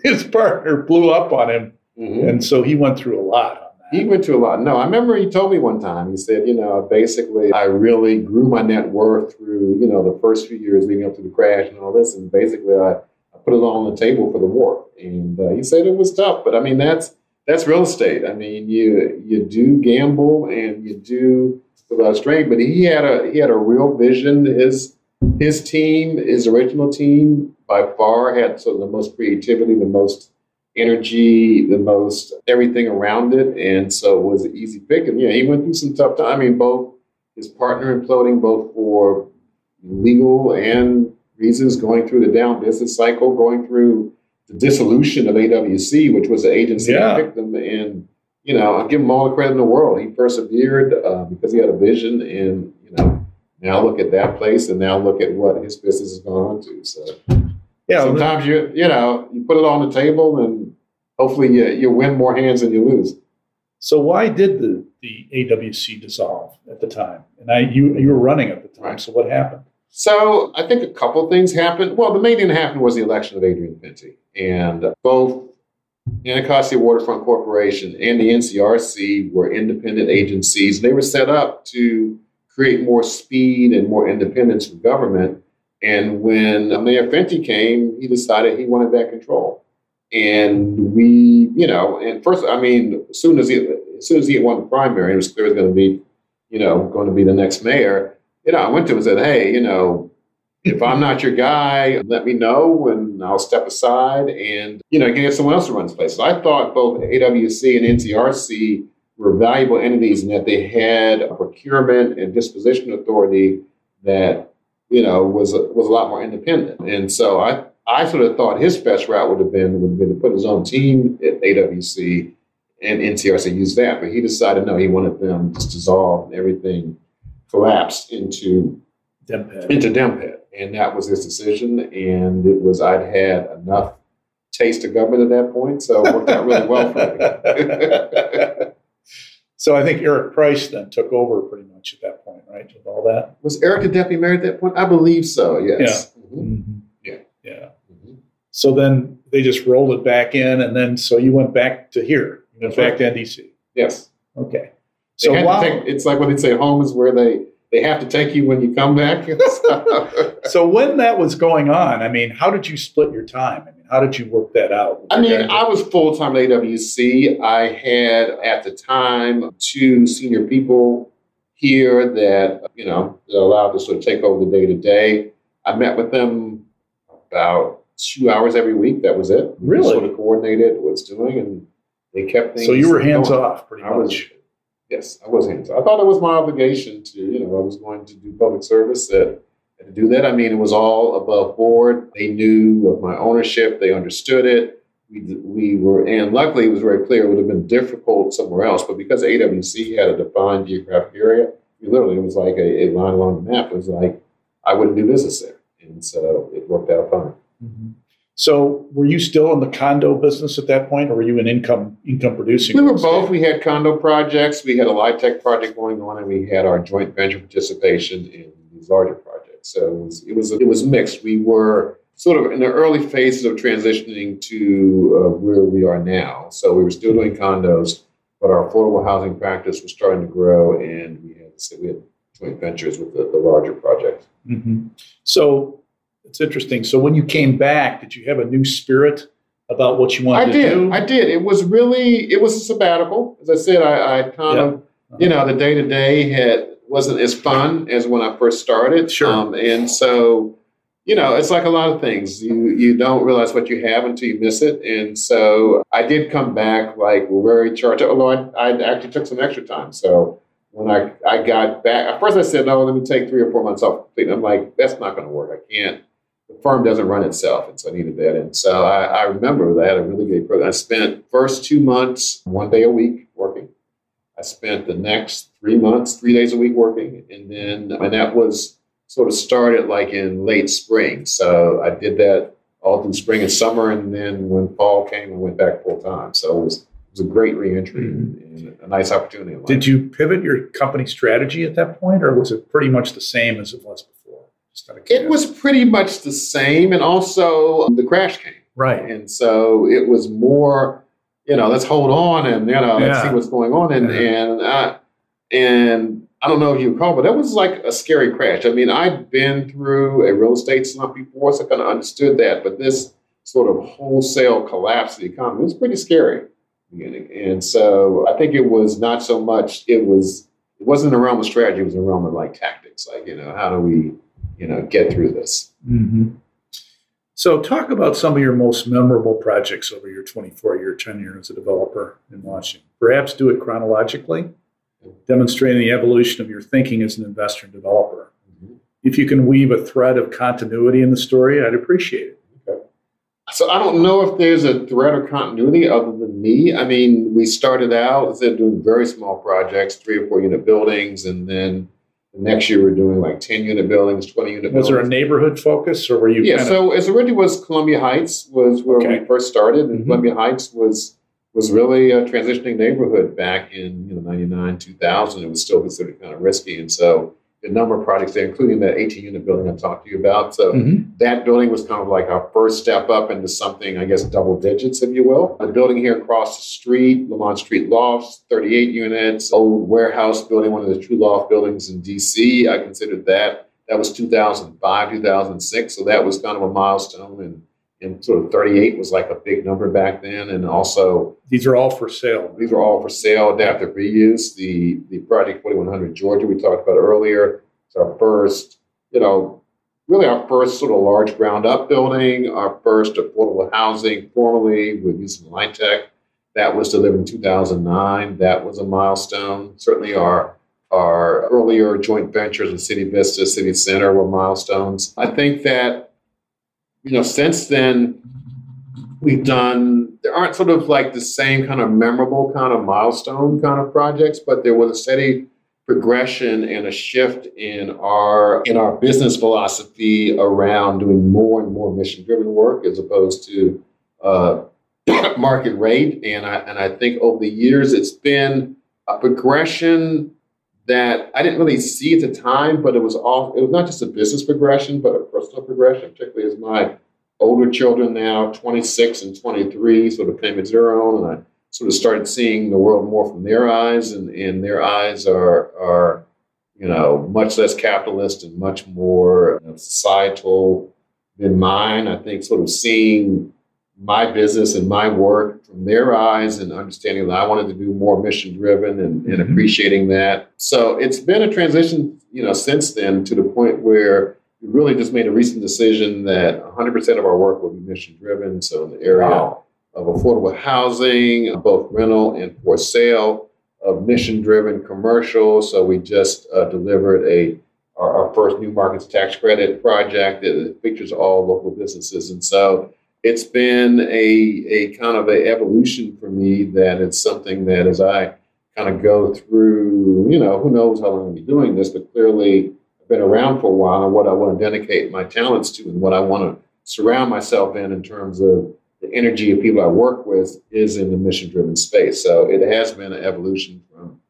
his partner blew up on him. Mm-hmm. And so he went through a lot. He went through a lot. No, I remember he told me one time, he said, you know, basically I really grew my net worth through, you know, the first few years leading up to the crash and all this. And basically I, I put it all on the table for the war. And uh, he said it was tough. But I mean, that's that's real estate. I mean, you you do gamble and you do without strain, but he had a he had a real vision. His his team, his original team, by far had sort of the most creativity, the most energy, the most everything around it, and so it was an easy pick. And yeah, he went through some tough time. I mean, both his partner imploding, both for legal and reasons, going through the down business cycle, going through the dissolution of A W C, which was the agency yeah. that picked them. And you know, I give him all the credit in the world. He persevered uh, because he had a vision, and you know, now look at that place, and now look at what his business has gone on to. So. Yeah, sometimes you you know you put it on the table and hopefully you, you win more hands than you lose. So why did the, the A W C dissolve at the time? And I you you were running at the time. Right. So what happened? So I think a couple of things happened. Well, the main thing that happened was the election of Adrian Fenty, and both Anacostia Waterfront Corporation and the N C R C were independent agencies. They were set up to create more speed and more independence from government. And when Mayor Fenty came, he decided he wanted that control. And we, you know, and first, I mean, as soon as he, as soon as he won the primary, it was clear it was going to be, you know, going to be the next mayor. You know, I went to him and said, hey, you know, if I'm not your guy, let me know and I'll step aside and, you know, get someone else to run this place. So I thought both A W C and N C R C were valuable entities in that they had a procurement and disposition authority that, you know, was a, was a lot more independent. And so I, I sort of thought his best route would have been would have been to put his own team at A W C and N C R C use that. But he decided, no, he wanted them just dissolved and everything collapsed into DMPED. into DMPED. And that was his decision. And it was, I'd had enough taste of government at that point. So it worked out really well for me. So I think Eric Price then took over pretty much at that point, right? With all that, was Eric a deputy mayor at that point? I believe so. Yes. Yeah. Mm-hmm. Mm-hmm. Yeah. Yeah. Mm-hmm. So then they just rolled it back in, and then so you went back to here, you went back right. to N D C. Yes. Okay. So wow. take, it's like when they say home is where they they have to take you when you come back. So when that was going on, I mean, how did you split your time? I mean, how did you work that out? I mean, I was full-time at A W C. I had, at the time, two senior people here that, you know, that allowed to sort of take over the day-to-day. I met with them about two hours every week. That was it. Really? We sort of coordinated what's doing, and they kept things. So you were hands-off, pretty much. Was, yes, I was hands-off. I thought it was my obligation to, you know, I was going to do public service at to do that. I mean, it was all above board. They knew of my ownership. They understood it. We we were, and luckily it was very clear it would have been difficult somewhere else, but because A W C had a defined geographic area, we literally, it was like a, a line along the map. It was like, I wouldn't do business there. And so it worked out fine. Mm-hmm. So were you still in the condo business at that point, or were you in income income producing? We were both. We had condo projects. We had a LIHTC project going on, and we had our joint venture participation in these larger projects. So it was it was, it was mixed. We were sort of in the early phases of transitioning to uh, where we are now. So we were still doing condos, but our affordable housing practice was starting to grow, and we had so we had joint ventures with the, the larger project. Mm-hmm. So it's interesting. So when you came back, did you have a new spirit about what you wanted I to did. do? I did. It was really it was a sabbatical. As I said, I, I kind yep. of uh-huh. you know the day to day had. wasn't as fun as when I first started. Sure. Um, and so, you know, it's like a lot of things. You you don't realize what you have until you miss it. And so I did come back like very charged, although I, I actually took some extra time. So when I, I got back, at first I said, no, let me take three or four months off. And I'm like, that's not going to work. I can't. The firm doesn't run itself. And so I needed that. And so I, I remember that I had a really good program. I spent first two months, one day a week working. I spent the next three months, three days a week working. And then, and that was sort of started like in late spring. So I did that all through spring and summer. And then when fall came, I went back full time. So it was, it was a great reentry mm-hmm. and a nice opportunity. Did you pivot your company strategy at that point, or was it pretty much the same as it was before? Just out of curiosity. It was pretty much the same. And also the crash came. Right. And so it was more, you know, let's hold on and, you know, yeah. let's see what's going on. And yeah. and, I, and I don't know if you recall, but that was like a scary crash. I mean, I'd been through a real estate slump before, so I kind of understood that. But this sort of wholesale collapse of the economy was pretty scary. beginning. And so I think it was not so much, it was, it wasn't in the realm of strategy, it was in the realm of like tactics. Like, you know, how do we, you know, get through this? Mm-hmm. So talk about some of your most memorable projects over your twenty-four-year tenure as a developer in Washington. Perhaps do it chronologically, demonstrating the evolution of your thinking as an investor and developer. Mm-hmm. If you can weave a thread of continuity in the story, I'd appreciate it. Okay. So I don't know if there's a thread of continuity other than me. I mean, we started out as they're doing very small projects, three or four unit buildings, and then the next year, we're doing like ten-unit buildings, twenty-unit buildings. Was there a neighborhood focus, or were you Yeah, kind of- so it really was Columbia Heights was where okay. we first started, and mm-hmm. Columbia Heights was was really a transitioning neighborhood back in, you know, ninety-nine, two thousand. It was still considered kind of risky, and so the number of projects there, including that eighteen-unit building I talked to you about. So mm-hmm. that building was kind of like our first step up into something, I guess, double digits, if you will. The building here across the street, Lamont Street Lofts, thirty-eight units, old warehouse building, one of the true loft buildings in D C. I considered that. That was two thousand five, two thousand six. So that was kind of a milestone. And And sort of thirty-eight was like a big number back then. And also, these are all for sale. These are all for sale, adaptive reuse. The the project forty-one hundred Georgia we talked about earlier. It's our first, you know, really our first sort of large ground up building, our first affordable housing formally with using LIHTC. That was delivered in two thousand nine. That was a milestone. Certainly our our earlier joint ventures with City Vista, City Center were milestones. I think that, you know, since then, we've done, there aren't sort of like the same kind of memorable kind of milestone kind of projects, but there was a steady progression and a shift in our in our business philosophy around doing more and more mission-driven work as opposed to uh, market rate. And I, and I think over the years, it's been a progression that I didn't really see at the time, but it was all, it was not just a business progression, but a personal progression, particularly as my older children now, twenty-six and twenty-three, sort of came into their own, and I sort of started seeing the world more from their eyes, and, and their eyes are, are, you know, much less capitalist and much more, you know, societal than mine. I think sort of seeing my business and my work from their eyes and understanding that I wanted to do more mission-driven and, and appreciating that. So it's been a transition, you know, since then to the point where we really just made a recent decision that one hundred percent of our work will be mission-driven. So in the area wow. of affordable housing, both rental and for sale, of mission-driven commercial. So we just uh, delivered a our, our first New Markets Tax Credit project that features all local businesses. And so it's been a a kind of an evolution for me that it's something that as I kind of go through, you know, who knows how long I'll be doing this, but clearly I've been around for a while and what I want to dedicate my talents to and what I want to surround myself in in terms of the energy of people I work with is in the mission-driven space. So it has been an evolution from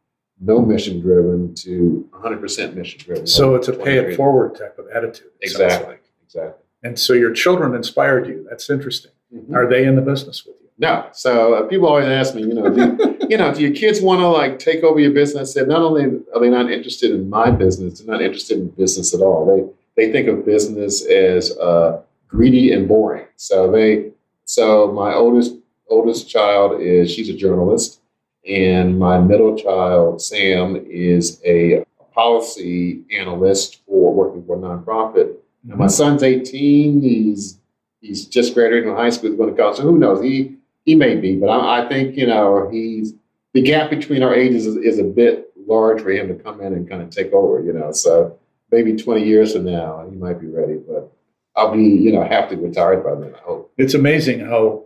no mission-driven to one hundred percent mission-driven. So it's a pay-it-forward type of attitude. Exactly, exactly. And so your children inspired you. That's interesting. Mm-hmm. Are they in the business with you? No. So uh, people always ask me, you know, do, you know, do your kids want to like take over your business? I said, not only are they not interested in my business, they're not interested in business at all. They they think of business as uh, greedy and boring. So they so my oldest oldest child is she's a journalist, and my middle child Sam is a policy analyst for working for a nonprofit. Now, my son's eighteen. He's he's just graduating from high school. He's going to college. So who knows? He he may be, but I, I think you know he's the gap between our ages is, is a bit large for him to come in and kind of take over. You know, so maybe twenty years from now he might be ready, but I'll be you know happily retired by then. I hope. It's amazing how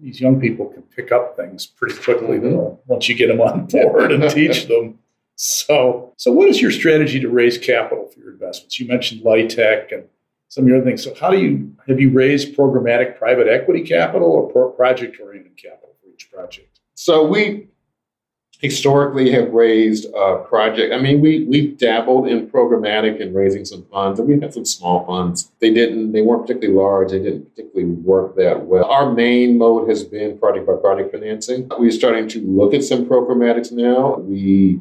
these young people can pick up things pretty quickly mm-hmm. though, once you get them on board and teach them. So, so what is your strategy to raise capital for your investments? You mentioned LIHTC and some of your other things. So how do you, have you raised programmatic private equity capital or project-oriented capital for each project? So we historically have raised uh, project. I mean, we we dabbled in programmatic and raising some funds, and we had some small funds. They didn't, they weren't particularly large. They didn't particularly work that well. Our main mode has been project by project financing. We're starting to look at some programmatics now. We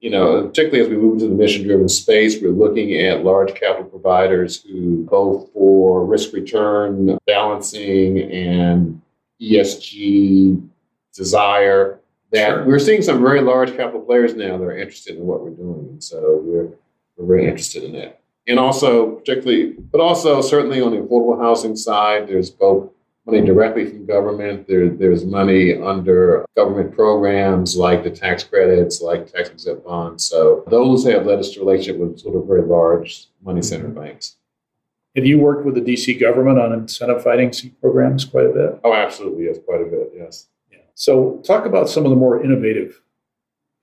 You know, particularly as we move into the mission-driven space, we're looking at large capital providers who both for risk return balancing and E S G desire that sure. we're seeing some very large capital players now that are interested in what we're doing. And so we're, we're very interested in that. And also particularly, but also certainly on the affordable housing side, there's both money directly from government. There, there's money under government programs like the tax credits, like tax exempt bonds. So those have led us to a relationship with sort of very large money center banks. Have you worked with the D C government on incentive financing programs quite a bit? Oh, absolutely. Yes, quite a bit. Yes. Yeah. So talk about some of the more innovative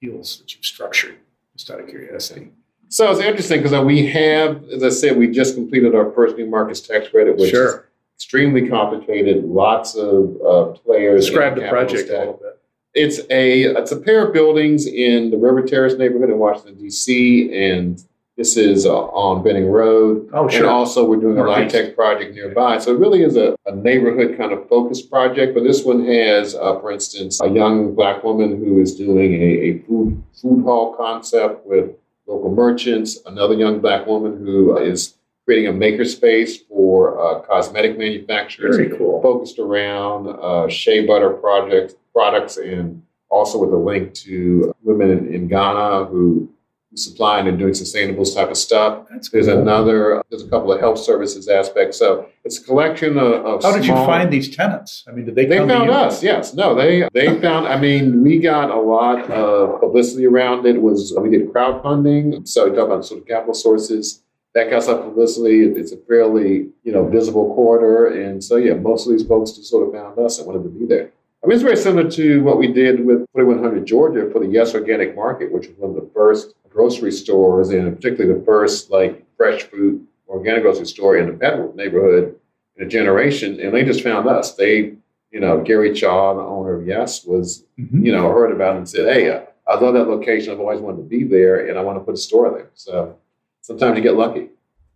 deals that you've structured, just out of curiosity. So it's interesting because we have, as I said, we just completed our first new markets tax credit, which sure. is extremely complicated. Lots of uh, players. Describe the project stack. a little bit. It's a it's a pair of buildings in the River Terrace neighborhood in Washington D C, and this is uh, on Benning Road. Oh, sure. And also, we're doing More a LIHTC project nearby. So it really is a, a neighborhood kind of focused project. But this one has, uh, for instance, a young Black woman who is doing a, a food food hall concept with local merchants, another young Black woman who is creating a makerspace for uh, cosmetic manufacturers. Very cool. Focused around uh, shea butter project, products, and also with a link to women in, in Ghana who supplying and doing sustainables type of stuff. That's there's cool. another, there's a couple of health services aspects. So it's a collection of, of How did small, you find these tenants? I mean, did they They come found to us, yes. No, they they found, I mean, we got a lot of publicity around it. It was, we did crowdfunding. So we talk about sort of capital sources. That got some publicity. It's a fairly, you know, visible corridor. And so, yeah, most of these folks just sort of found us and wanted to be there. I mean, it's very similar to what we did with forty-one hundred Georgia for the Yes Organic Market, which was one of the first grocery stores, and particularly the first like fresh food organic grocery store in the Pedro neighborhood in a generation. And they just found us. They, you know, Gary Chaw, the owner of Yes, was, mm-hmm. you know, heard about it and said, hey, I, I love that location. I've always wanted to be there, and I want to put a store there. So sometimes you get lucky.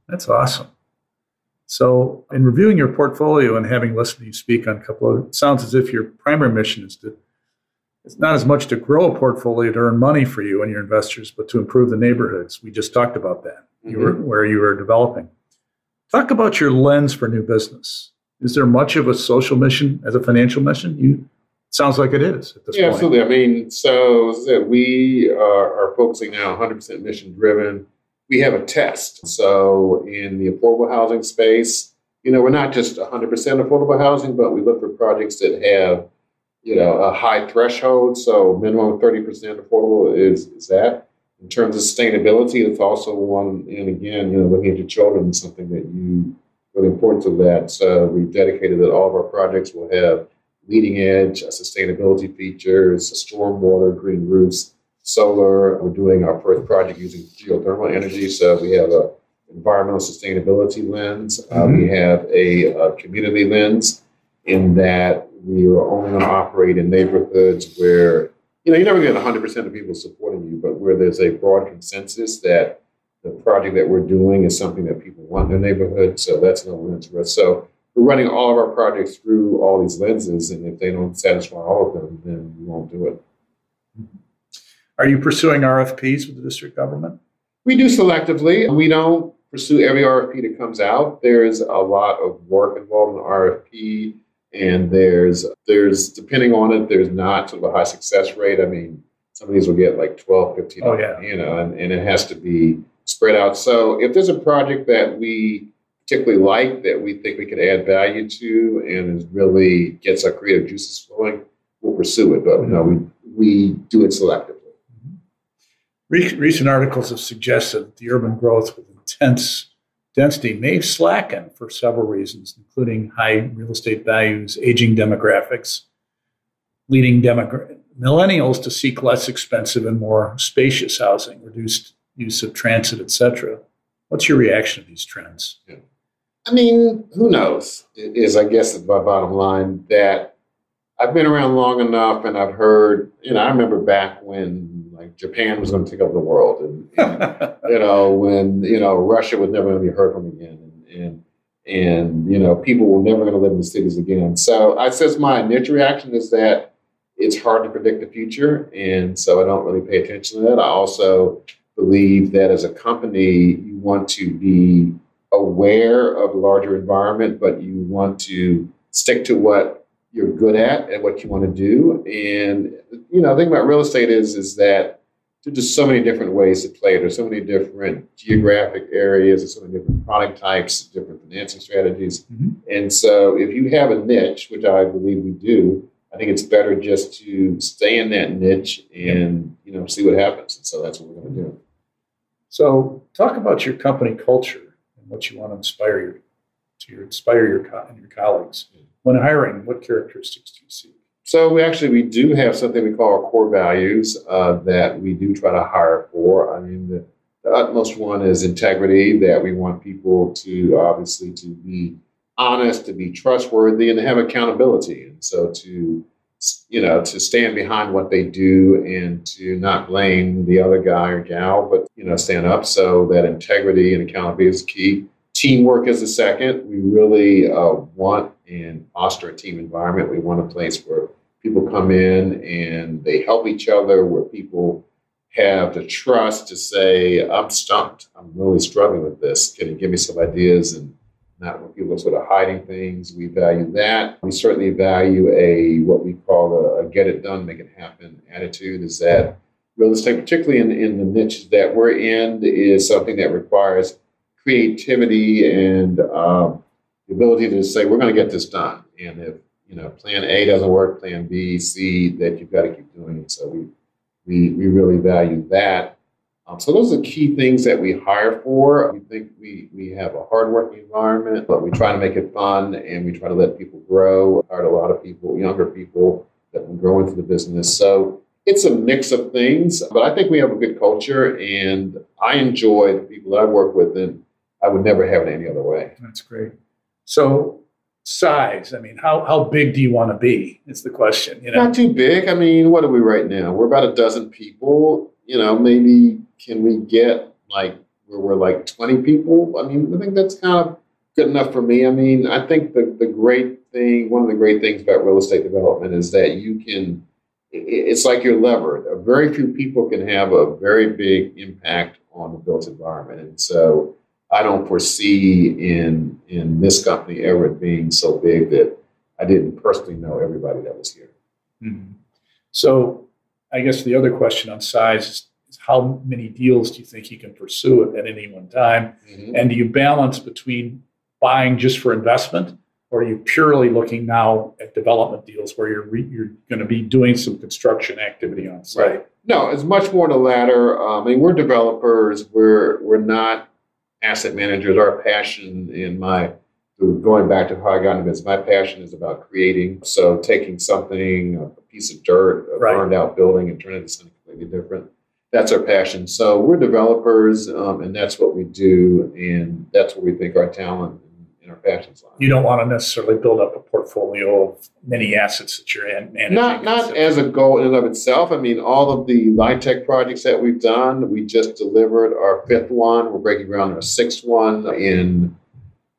That's awesome. So in reviewing your portfolio and having listened to you speak on a couple of, it sounds as if your primary mission is to, it's not as much to grow a portfolio to earn money for you and your investors, but to improve the neighborhoods. We just talked about that, mm-hmm. you were, where you were developing. Talk about your lens for new business. Is there much of a social mission as a financial mission? You sounds like it is at this yeah, point. Yeah, absolutely. I mean, so we are, are focusing now one hundred percent mission-driven. We have a test. So in the affordable housing space, you know, we're not just one hundred percent affordable housing, but we look for projects that have, you know, a high threshold. So minimum thirty percent affordable is, is that. In terms of sustainability, it's also one, and again, you know, looking at your children is something that you, really important to that. So we've dedicated that all of our projects will have leading edge sustainability features, stormwater, green roofs, solar. We're doing our first project using geothermal energy. So we have a environmental sustainability lens. Mm-hmm. Uh, we have a, a community lens in that we are only going to operate in neighborhoods where, you know, you're never going to get one hundred percent of people supporting you, but where there's a broad consensus that the project that we're doing is something that people want in their neighborhood. So that's no lens for us. So we're running all of our projects through all these lenses, and if they don't satisfy all of them, then we won't do it. Mm-hmm. Are you pursuing R F Ps with the district government? We do selectively. We don't pursue every R F P that comes out. There is a lot of work involved in the R F P, and there's, there's depending on it, there's not sort of a high success rate. I mean, some of these will get like twelve, fifteen, oh, yeah. you know, and, and it has to be spread out. So if there's a project that we particularly like, that we think we could add value to, and is really gets our creative juices flowing, we'll pursue it. But mm-hmm. no, we we do it selectively. Recent articles have suggested that the urban growth with intense density may slacken for several reasons, including high real estate values, aging demographics, leading demogra- millennials to seek less expensive and more spacious housing, reduced use of transit, et cetera. What's your reaction to these trends? Yeah. I mean, who knows, is I guess my bottom line. That I've been around long enough, and I've heard, you know, I remember back when like Japan was going to take over the world, and, and you know, when, you know, Russia was never going to be heard from again, and, and and you know, people were never going to live in the cities again. So I says my initial reaction is that it's hard to predict the future, and so I don't really pay attention to that. I also believe that as a company, you want to be aware of the larger environment, but you want to stick to what you're good at and what you want to do. And, you know, the thing about real estate is, is that there's just so many different ways to play it. There's so many different geographic areas, there's so many different product types, different financing strategies. Mm-hmm. And so if you have a niche, which I believe we do, I think it's better just to stay in that niche and, you know, see what happens. And so that's what we're going to do. So talk about your company culture and what you want to inspire your, to inspire your co- and your colleagues. When hiring, what characteristics do you see? So we actually, we do have something we call our core values uh, that we do try to hire for. I mean, the, the utmost one is integrity, that we want people to obviously to be honest, to be trustworthy, and to have accountability. And so to, you know, to stand behind what they do and to not blame the other guy or gal, but, you know, stand up. So that integrity and accountability is key. Teamwork is the second. We really uh, want and foster a team environment. We want a place where people come in and they help each other, where people have the trust to say, I'm stumped. I'm really struggling with this. Can you give me some ideas? And not when people are sort of hiding things. We value that. We certainly value a what we call a, a get it done, make it happen attitude. Is that real estate, particularly in, in the niche that we're in, is something that requires creativity and um, the ability to say, we're going to get this done. And if, you know, plan A doesn't work, plan B, C, that you've got to keep doing it. So we we we really value that. Um, so those are key things that we hire for. We think we we have a hardworking environment, but we try to make it fun and we try to let people grow. I hired a lot of people, younger people that will grow into the business. So it's a mix of things, but I think we have a good culture and I enjoy the people that I work with and I would never have it any other way. That's great. So size, I mean, how how big do you want to be? Is the question. You know? Not too big. I mean, what are we right now? We're about a dozen people. You know, maybe can we get like where we're like twenty people? I mean, I think that's kind of good enough for me. I mean, I think the, the great thing, one of the great things about real estate development is that you can, it's like your lever. Very few people can have a very big impact on the built environment. And so I don't foresee in in this company ever being so big that I didn't personally know everybody that was here. Mm-hmm. So I guess the other question on size is, is how many deals do you think you can pursue at any one time? Mm-hmm. And do you balance between buying just for investment, or are you purely looking now at development deals where you're re, you're going to be doing some construction activity on site? Right. No, it's much more the latter. Um, I mean, we're developers. We're we're not asset managers. Our passion in my, going back to how I got into this, my passion is about creating. So taking something, a piece of dirt, a right. burned out building and turning it into something completely different. That's our passion. So we're developers um, and that's what we do. And that's where we think our talent and our passions lie. You don't want to necessarily build up a portfolio of many assets that you're in. Not, not as a goal in and of itself. I mean, all of the LIHTC projects that we've done, we just delivered our fifth one. We're breaking ground on our sixth one in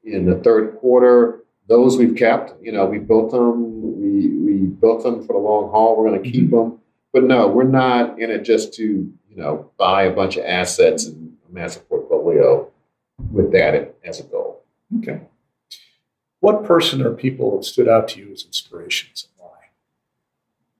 in the third quarter. Those we've kept. You know, we built them. We we built them for the long haul. We're going to keep mm-hmm. them. But no, we're not in it just to, you know, buy a bunch of assets and a massive portfolio with that as a goal. Okay. What person or people stood out to you as inspirations and why?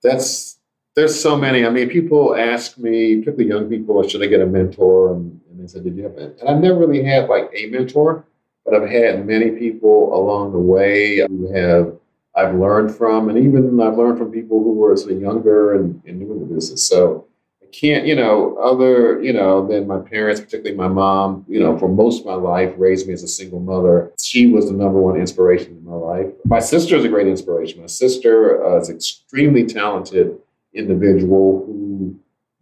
That's, there's so many. I mean, people ask me, particularly young people, should I get a mentor? And, and they said, did you have that? And I've never really had like a mentor, but I've had many people along the way who have, I've learned from, and even I've learned from people who were sort of younger and, and new in the business. So I can't, you know, other, you know, than my parents, particularly my mom, you know, for most of my life, raised me as a single mother. She was the number one inspiration in my life. My sister is a great inspiration. My sister uh, is an extremely talented individual who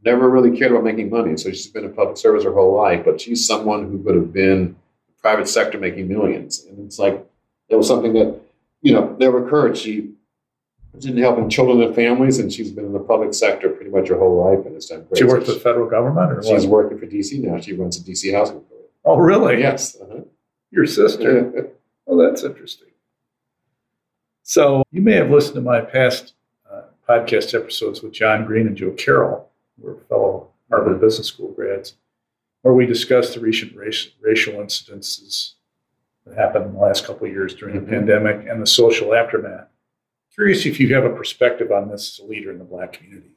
never really cared about making money. So she's been in public service her whole life, but she's someone who could have been private sector making millions. And it's like, that was something that, you know, never occurred. She didn't help in children and families, and she's been in the public sector pretty much her whole life, and it's done great. She worked for the federal government, or she's what? Working for D C now. She runs a D C housing program. Oh, really? Yes. Uh-huh. Your sister. Yeah. Oh, that's interesting. So you may have listened to my past uh, podcast episodes with John Green and Joe Carroll, who are fellow Harvard mm-hmm. Business School grads, where we discussed the recent race, racial incidences that happened in the last couple of years during mm-hmm. the pandemic and the social aftermath. Curious if you have a perspective on this as a leader in the Black community.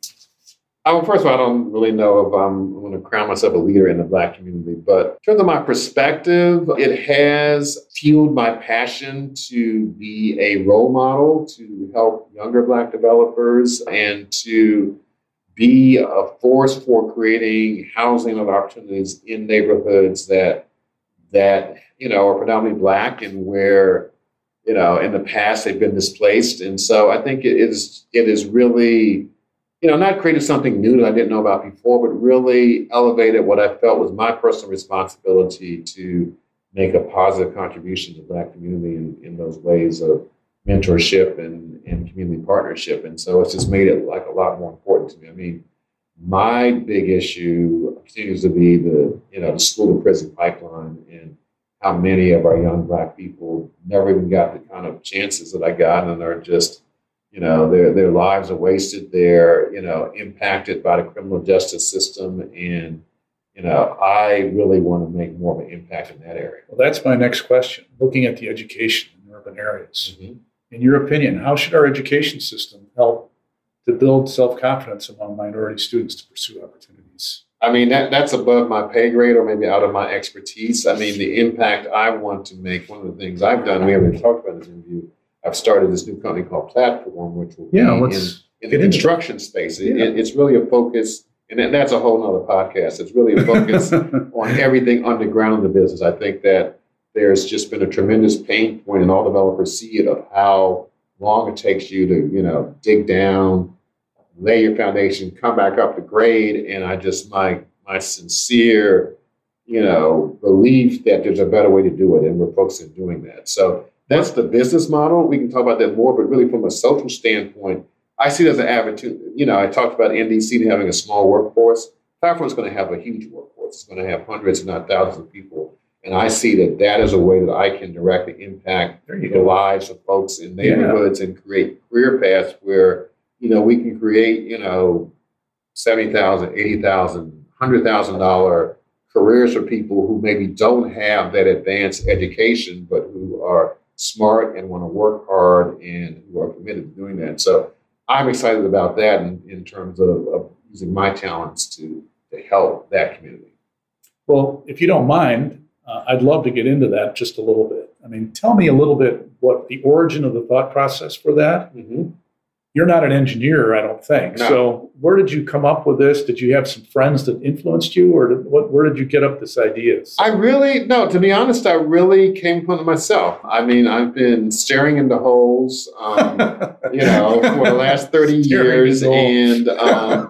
Well, first of all, I don't really know if I'm, I'm going to crown myself a leader in the Black community, but in terms of my perspective, it has fueled my passion to be a role model, to help younger Black developers, and to be a force for creating housing of opportunities in neighborhoods that, that you know, are predominantly Black and where, you know, in the past they've been displaced. And so I think it is it is really... you know, not created something new that I didn't know about before, but really elevated what I felt was my personal responsibility to make a positive contribution to the Black community in, in those ways of mentorship and, and community partnership. And so it's just made it like a lot more important to me. I mean, my big issue continues to be the, you know, the school to prison pipeline and how many of our young Black people never even got the kind of chances that I got and are just, you know, their their lives are wasted. They're, you know, impacted by the criminal justice system. And, you know, I really want to make more of an impact in that area. Well, that's my next question. Looking at the education in urban areas, mm-hmm. in your opinion, how should our education system help to build self-confidence among minority students to pursue opportunities? I mean, that that's above my pay grade or maybe out of my expertise. I mean, the impact I want to make, one of the things I've done, we haven't talked about this interview, I've started this new company called Platform, which will be yeah, in, in the construction space. It, yeah. it, it's really a focus, and that, that's a whole other podcast. It's really a focus on everything underground in the business. I think that there's just been a tremendous pain point, and all developers see it, of how long it takes you to, you know, dig down, lay your foundation, come back up to grade. And I just, my my sincere, you know, belief that there's a better way to do it, and we're focusing on doing that. So that's the business model. We can talk about that more, but really from a social standpoint, I see it as an avenue. You know, I talked about N D C having a small workforce. Platform's going to have a huge workforce. It's going to have hundreds, if not thousands of people. And I see that that is a way that I can directly impact the go. lives of folks in neighborhoods yeah. and create career paths where, you know, we can create, you know, seventy thousand dollars, eighty thousand dollars, one hundred thousand dollars careers for people who maybe don't have that advanced education, but who are smart and want to work hard and who are committed to doing that. So I'm excited about that in, in terms of, of using my talents to, to help that community. Well, if you don't mind, uh, I'd love to get into that just a little bit. I mean, tell me a little bit what the origin of the thought process for that. Mm-hmm. You're not an engineer, I don't think. No. So where did you come up with this? Did you have some friends that influenced you, or did, what, where did you get up this idea? I really, no, to be honest, I really came upon it myself. I mean, I've been staring into holes, um, you know, for the last thirty years. And, um,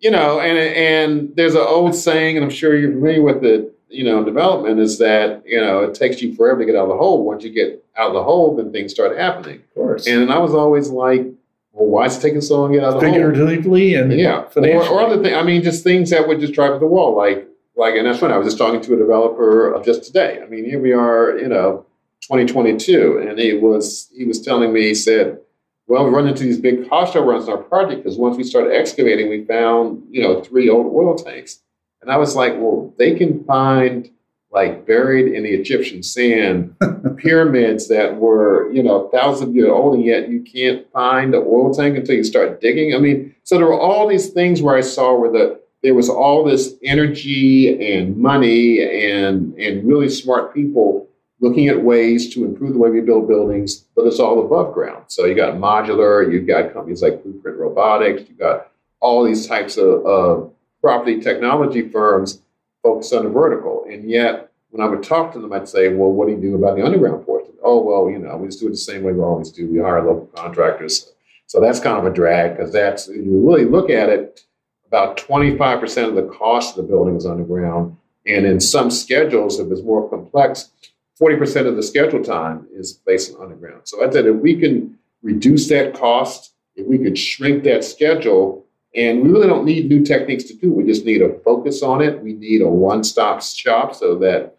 you know, and and there's an old saying, and I'm sure you're familiar with it, you know, development is that, you know, it takes you forever to get out of the hole. Once you get out of the hole, then things start happening. Of course. And I was always like, well, why is it taking so long to get out of the home? Figuratively and yeah. Or, or other things. I mean, just things that would just drive to the wall. Like, like, and that's when I was just talking to a developer just today. I mean, here we are, you know, twenty twenty-two. And he was, he was telling me, he said, well, we run into these big cost overruns in our project because once we started excavating, we found, you know, three old oil tanks. And I was like, well, they can find, like, buried in the Egyptian sand, pyramids that were, you know, thousands of years old, and yet you can't find the oil tank until you start digging. I mean, so there were all these things where I saw where the there was all this energy and money and and really smart people looking at ways to improve the way we build buildings, but it's all above ground. So you got modular, you've got companies like Blueprint Robotics, you've got all these types of, of property technology firms focused on the vertical. And yet, when I would talk to them, I'd say, well, what do you do about the underground portion? Oh, well, you know, we just do it the same way we always do. We hire local contractors. So, so that's kind of a drag because that's, if you really look at it, about twenty-five percent of the cost of the building is underground. And in some schedules, if it's more complex, forty percent of the schedule time is based on underground. So I said, if we can reduce that cost, if we could shrink that schedule, and we really don't need new techniques to do it. We just need a focus on it. We need a one-stop shop so that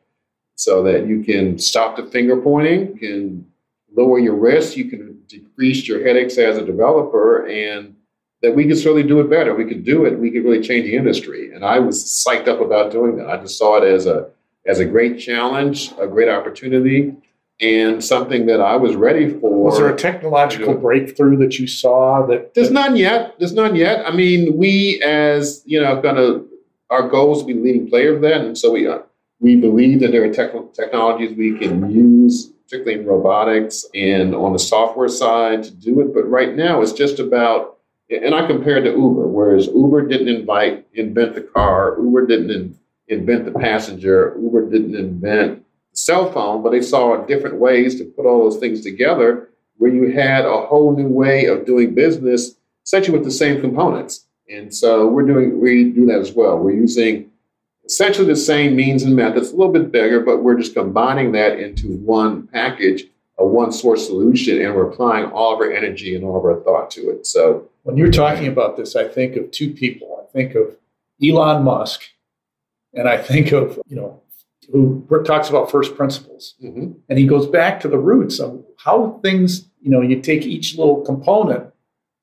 so that you can stop the finger pointing, you can lower your risk, you can decrease your headaches as a developer, and that we can certainly do it better. We could do it. We could really change the industry. And I was psyched up about doing that. I just saw it as a as a great challenge, a great opportunity. and something that I was ready for. Was there a technological breakthrough that you saw? That There's none yet. There's none yet. I mean, we as, you know, kind of our goal is to be the leading player of that. And so we are. We believe that there are tech- technologies we can use, particularly in robotics and on the software side to do it. But right now it's just about, and I compare it to Uber, whereas Uber didn't invite, invent the car, Uber didn't in, invent the passenger, Uber didn't invent the cell phone, but they saw different ways to put all those things together where you had a whole new way of doing business, essentially with the same components. And so we're doing, we do that as well. We're using essentially the same means and methods, a little bit bigger, but we're just combining that into one package, a one-source solution, and we're applying all of our energy and all of our thought to it. So when you're talking about this, I think of two people. I think of Elon Musk, and I think of, you know, who talks about first principles. Mm-hmm. And he goes back to the roots of how things, you know, you take each little component.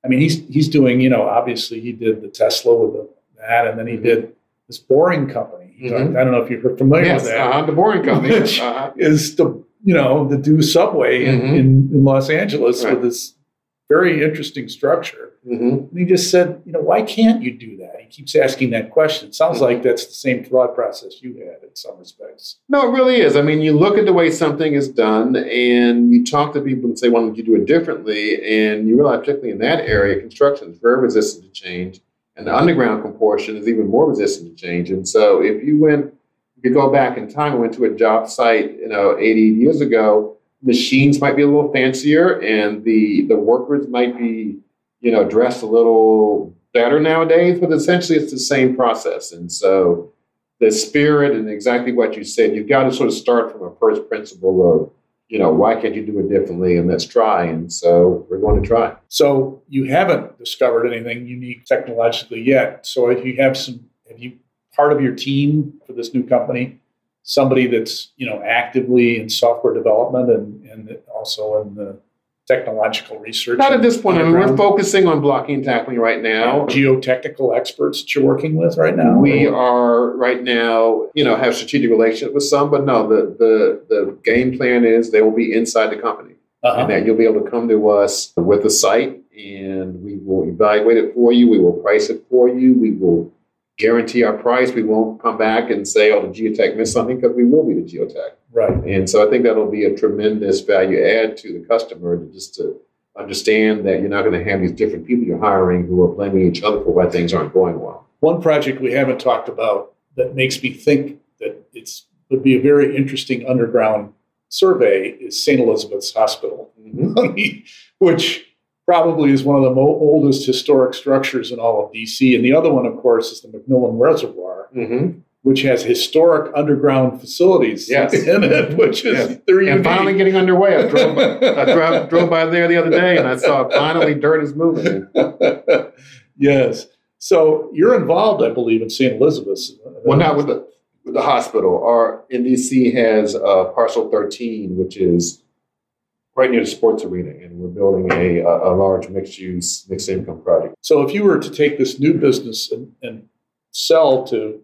I mean, he's he's doing, you know, obviously he did the Tesla with the, that, and then he mm-hmm. did this Boring Company. Mm-hmm. I don't know if you're familiar yes, with that. Uh, the Boring Company. Which uh-huh. is the, you know, the Dew subway mm-hmm. in, in Los Angeles right. with this very interesting structure. Mm-hmm. And he just said, you know, why can't you do that? He keeps asking that question. It sounds mm-hmm. like that's the same thought process you had in some respects. No, it really is. I mean, you look at the way something is done and you talk to people and say, why don't you do it differently? And you realize, particularly in that area, construction is very resistant to change. And the underground proportion is even more resistant to change. And so if you went, you could go back in time and went to a job site, you know, eighty years ago, machines might be a little fancier and the, the workers might be, you know, dressed a little better nowadays, but essentially it's the same process. And so the spirit and exactly what you said, you've got to sort of start from a first principle of, you know, why can't you do it differently? And let's try. And so we're going to try. So you haven't discovered anything unique technologically yet. So if you have some, have you part of your team for this new company, somebody that's, you know, actively in software development and, and also in the technological research? Not at this point. I mean, we're focusing on blocking and tackling right now. Geotechnical experts that you're working with right now? We are right now, you know, have strategic relationships with some, but no, the the, the game plan is they will be inside the company. Uh-huh. And that you'll be able to come to us with a site and we will evaluate it for you. We will price it for you. We will guarantee our price. We won't come back and say, oh, the geotech missed something, because we will be the geotech. Right. And so I think that'll be a tremendous value add to the customer, to just to understand that you're not going to have these different people you're hiring who are blaming each other for why things aren't going well. One project we haven't talked about that makes me think that it's would be a very interesting underground survey is Saint Elizabeth's Hospital, mm-hmm. which probably is one of the mo- oldest historic structures in all of D C. And the other one, of course, is the McMillan Reservoir, mm-hmm. which has historic underground facilities yes. in it, which is yes. they're unique. And finally getting underway. I drove, by, I drove, drove by there the other day, and I saw finally dirt is moving. Yes. So you're involved, I believe, in Saint Elizabeth's. Well, not with the, with the hospital. Our N D C has uh, Parcel thirteen, which is right near the sports arena, and we're building a, a large mixed-use, mixed-income project. So if you were to take this new business and, and sell to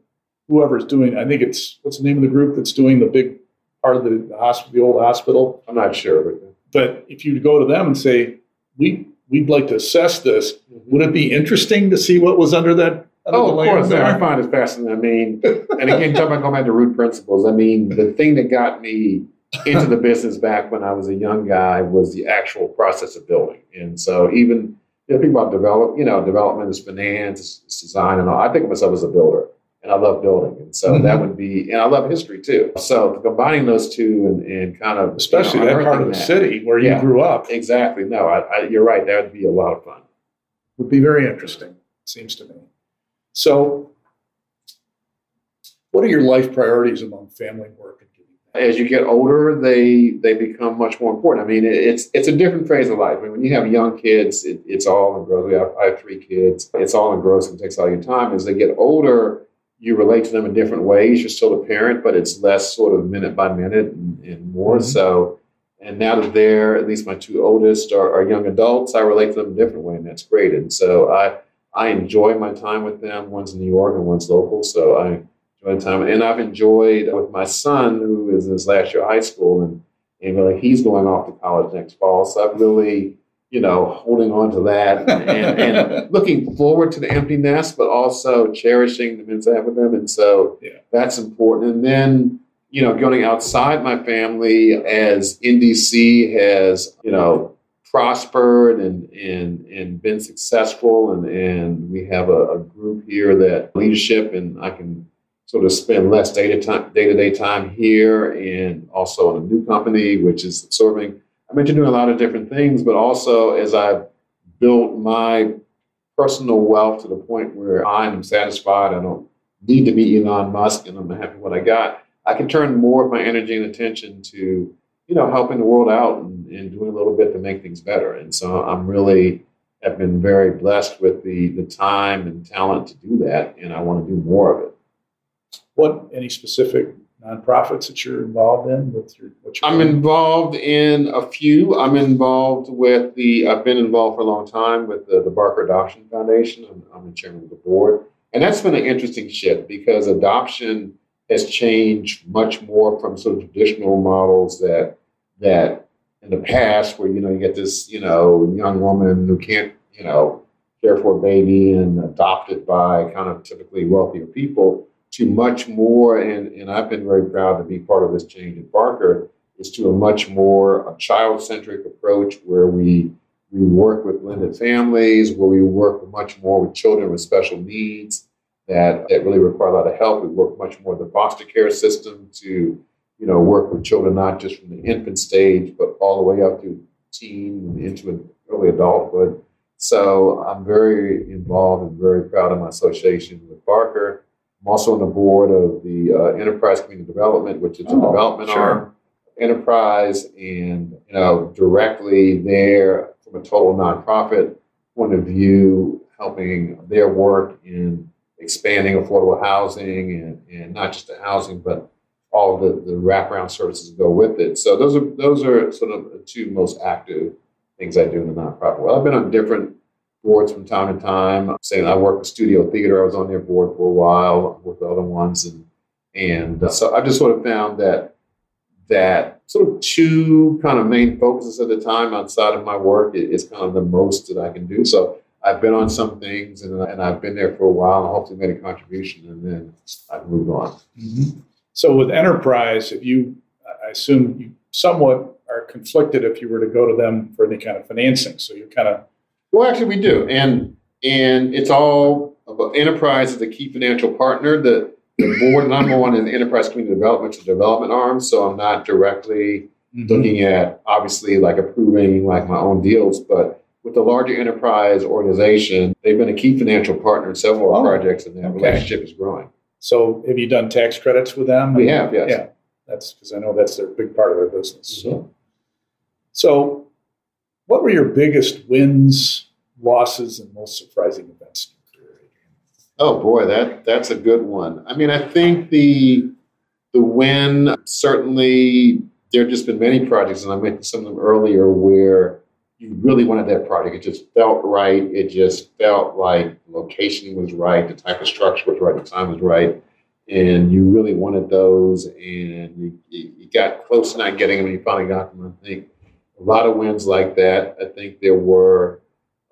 whoever's doing, I think it's, what's the name of the group that's doing the big part of the, the hospital, the old hospital? I'm not sure. But, but if you go to them and say, we, we'd like to assess this, mm-hmm. would it be interesting to see what was under that? Under oh, of course. There? I find it fascinating. I mean, and again, talking about going back to root principles, I mean, the thing that got me into the business back when I was a young guy was the actual process of building. And so even, you know, people about develop, you know, development is finance, it's, it's design and all. I think of myself as a builder. And I love building. And so mm-hmm. that would be, and I love history too. So combining those two and, and kind of. Especially you know, that part of the that. city where yeah, you grew up. Exactly. No, I, I, you're right. That would be a lot of fun. Would be very interesting, it seems to me. So what are your life priorities among family, work, and community? As you get older, they they become much more important. I mean, it's it's a different phase of life. I mean, when you have young kids, it, it's all engrossed. We have, I have three kids. It's all engrossed and takes all your time. As they get older, you relate to them in different ways. You're still a parent, but it's less sort of minute by minute and, and more mm-hmm. so. And now that they're, at least my two oldest are, are young adults, I relate to them in a different way, and that's great. And so I I enjoy my time with them. One's in New York and one's local, so I enjoy the time. And I've enjoyed with my son, who is in his last year of high school, and And really, he's going off to college next fall. So I'm really, you know, holding on to that and, and, and looking forward to the empty nest, but also cherishing the minutes I have with them. And so yeah. that's important. And then, you know, going outside my family as N D C has, you know, prospered and and and been successful. And, and we have a, a group here that leadership, and I can sort of spend less day to time, day-to-day time here, and also in a new company, which is absorbing. I mentioned doing a lot of different things, but also as I've built my personal wealth to the point where I'm satisfied, I don't need to be Elon Musk, and I'm happy with what I got, I can turn more of my energy and attention to, you know, helping the world out and, and doing a little bit to make things better. And so I'm really, I've been very blessed with the the time and talent to do that, and I want to do more of it. What, any specific nonprofits that you're involved in? With your, what you're I'm doing? Involved in a few. I'm involved with the, I've been involved for a long time with the, the Barker Adoption Foundation. I'm, I'm the chairman of the board. And that's been an interesting shift because adoption has changed much more from sort of traditional models that, that in the past where, you know, you get this, you know, young woman who can't, you know, care for a baby and adopted by kind of typically wealthier people. To much more, and, and I've been very proud to be part of this change at Barker, is to a much more a child-centric approach where we we work with blended families, where we work much more with children with special needs that, that really require a lot of help. We work much more with the foster care system to, you know, work with children not just from the infant stage, but all the way up to teen and into early adulthood. So I'm very involved and very proud of my association with Barker. I'm also on the board of the uh, Enterprise Community Development, which is oh, a development sure. arm, Enterprise, and you know directly there from a total nonprofit point of view, helping their work in expanding affordable housing and, and not just the housing, but all the, the wraparound services go with it. So those are those are sort of the two most active things I do in the nonprofit world. I've been on different boards from time to time. Saying I work with Studio Theater, I was on their board for a while with the other ones, and and uh, so I just sort of found that that sort of two kind of main focuses at the time outside of my work is kind of the most that I can do. So I've been on some things, and and I've been there for a while, and hopefully made a contribution, and then I've moved on. Mm-hmm. So with Enterprise, if you, I assume you somewhat are conflicted if you were to go to them for any kind of financing. So you're kind of Well, actually, we do, and and it's all about Enterprise is the key financial partner. The, the board that I'm on is Enterprise Community Development, the development arm. So I'm not directly mm-hmm. looking at obviously like approving like my own deals, but with the larger Enterprise organization, they've been a key financial partner in several oh, projects, and that okay. relationship is growing. So, have you done tax credits with them? We have, yes. Yeah, that's because I know that's their big part of their business. Mm-hmm. So. What were your biggest wins, losses, and most surprising events in your career? Oh boy, that that's a good one. I mean, I think the the win, certainly there have just been many projects, and I mentioned some of them earlier, where you really wanted that project. It just felt right. It just felt like the location was right, the type of structure was right, the time was right, and you really wanted those, and you, you got close to not getting them, and you finally got them, I think. A lot of wins like that. I think there were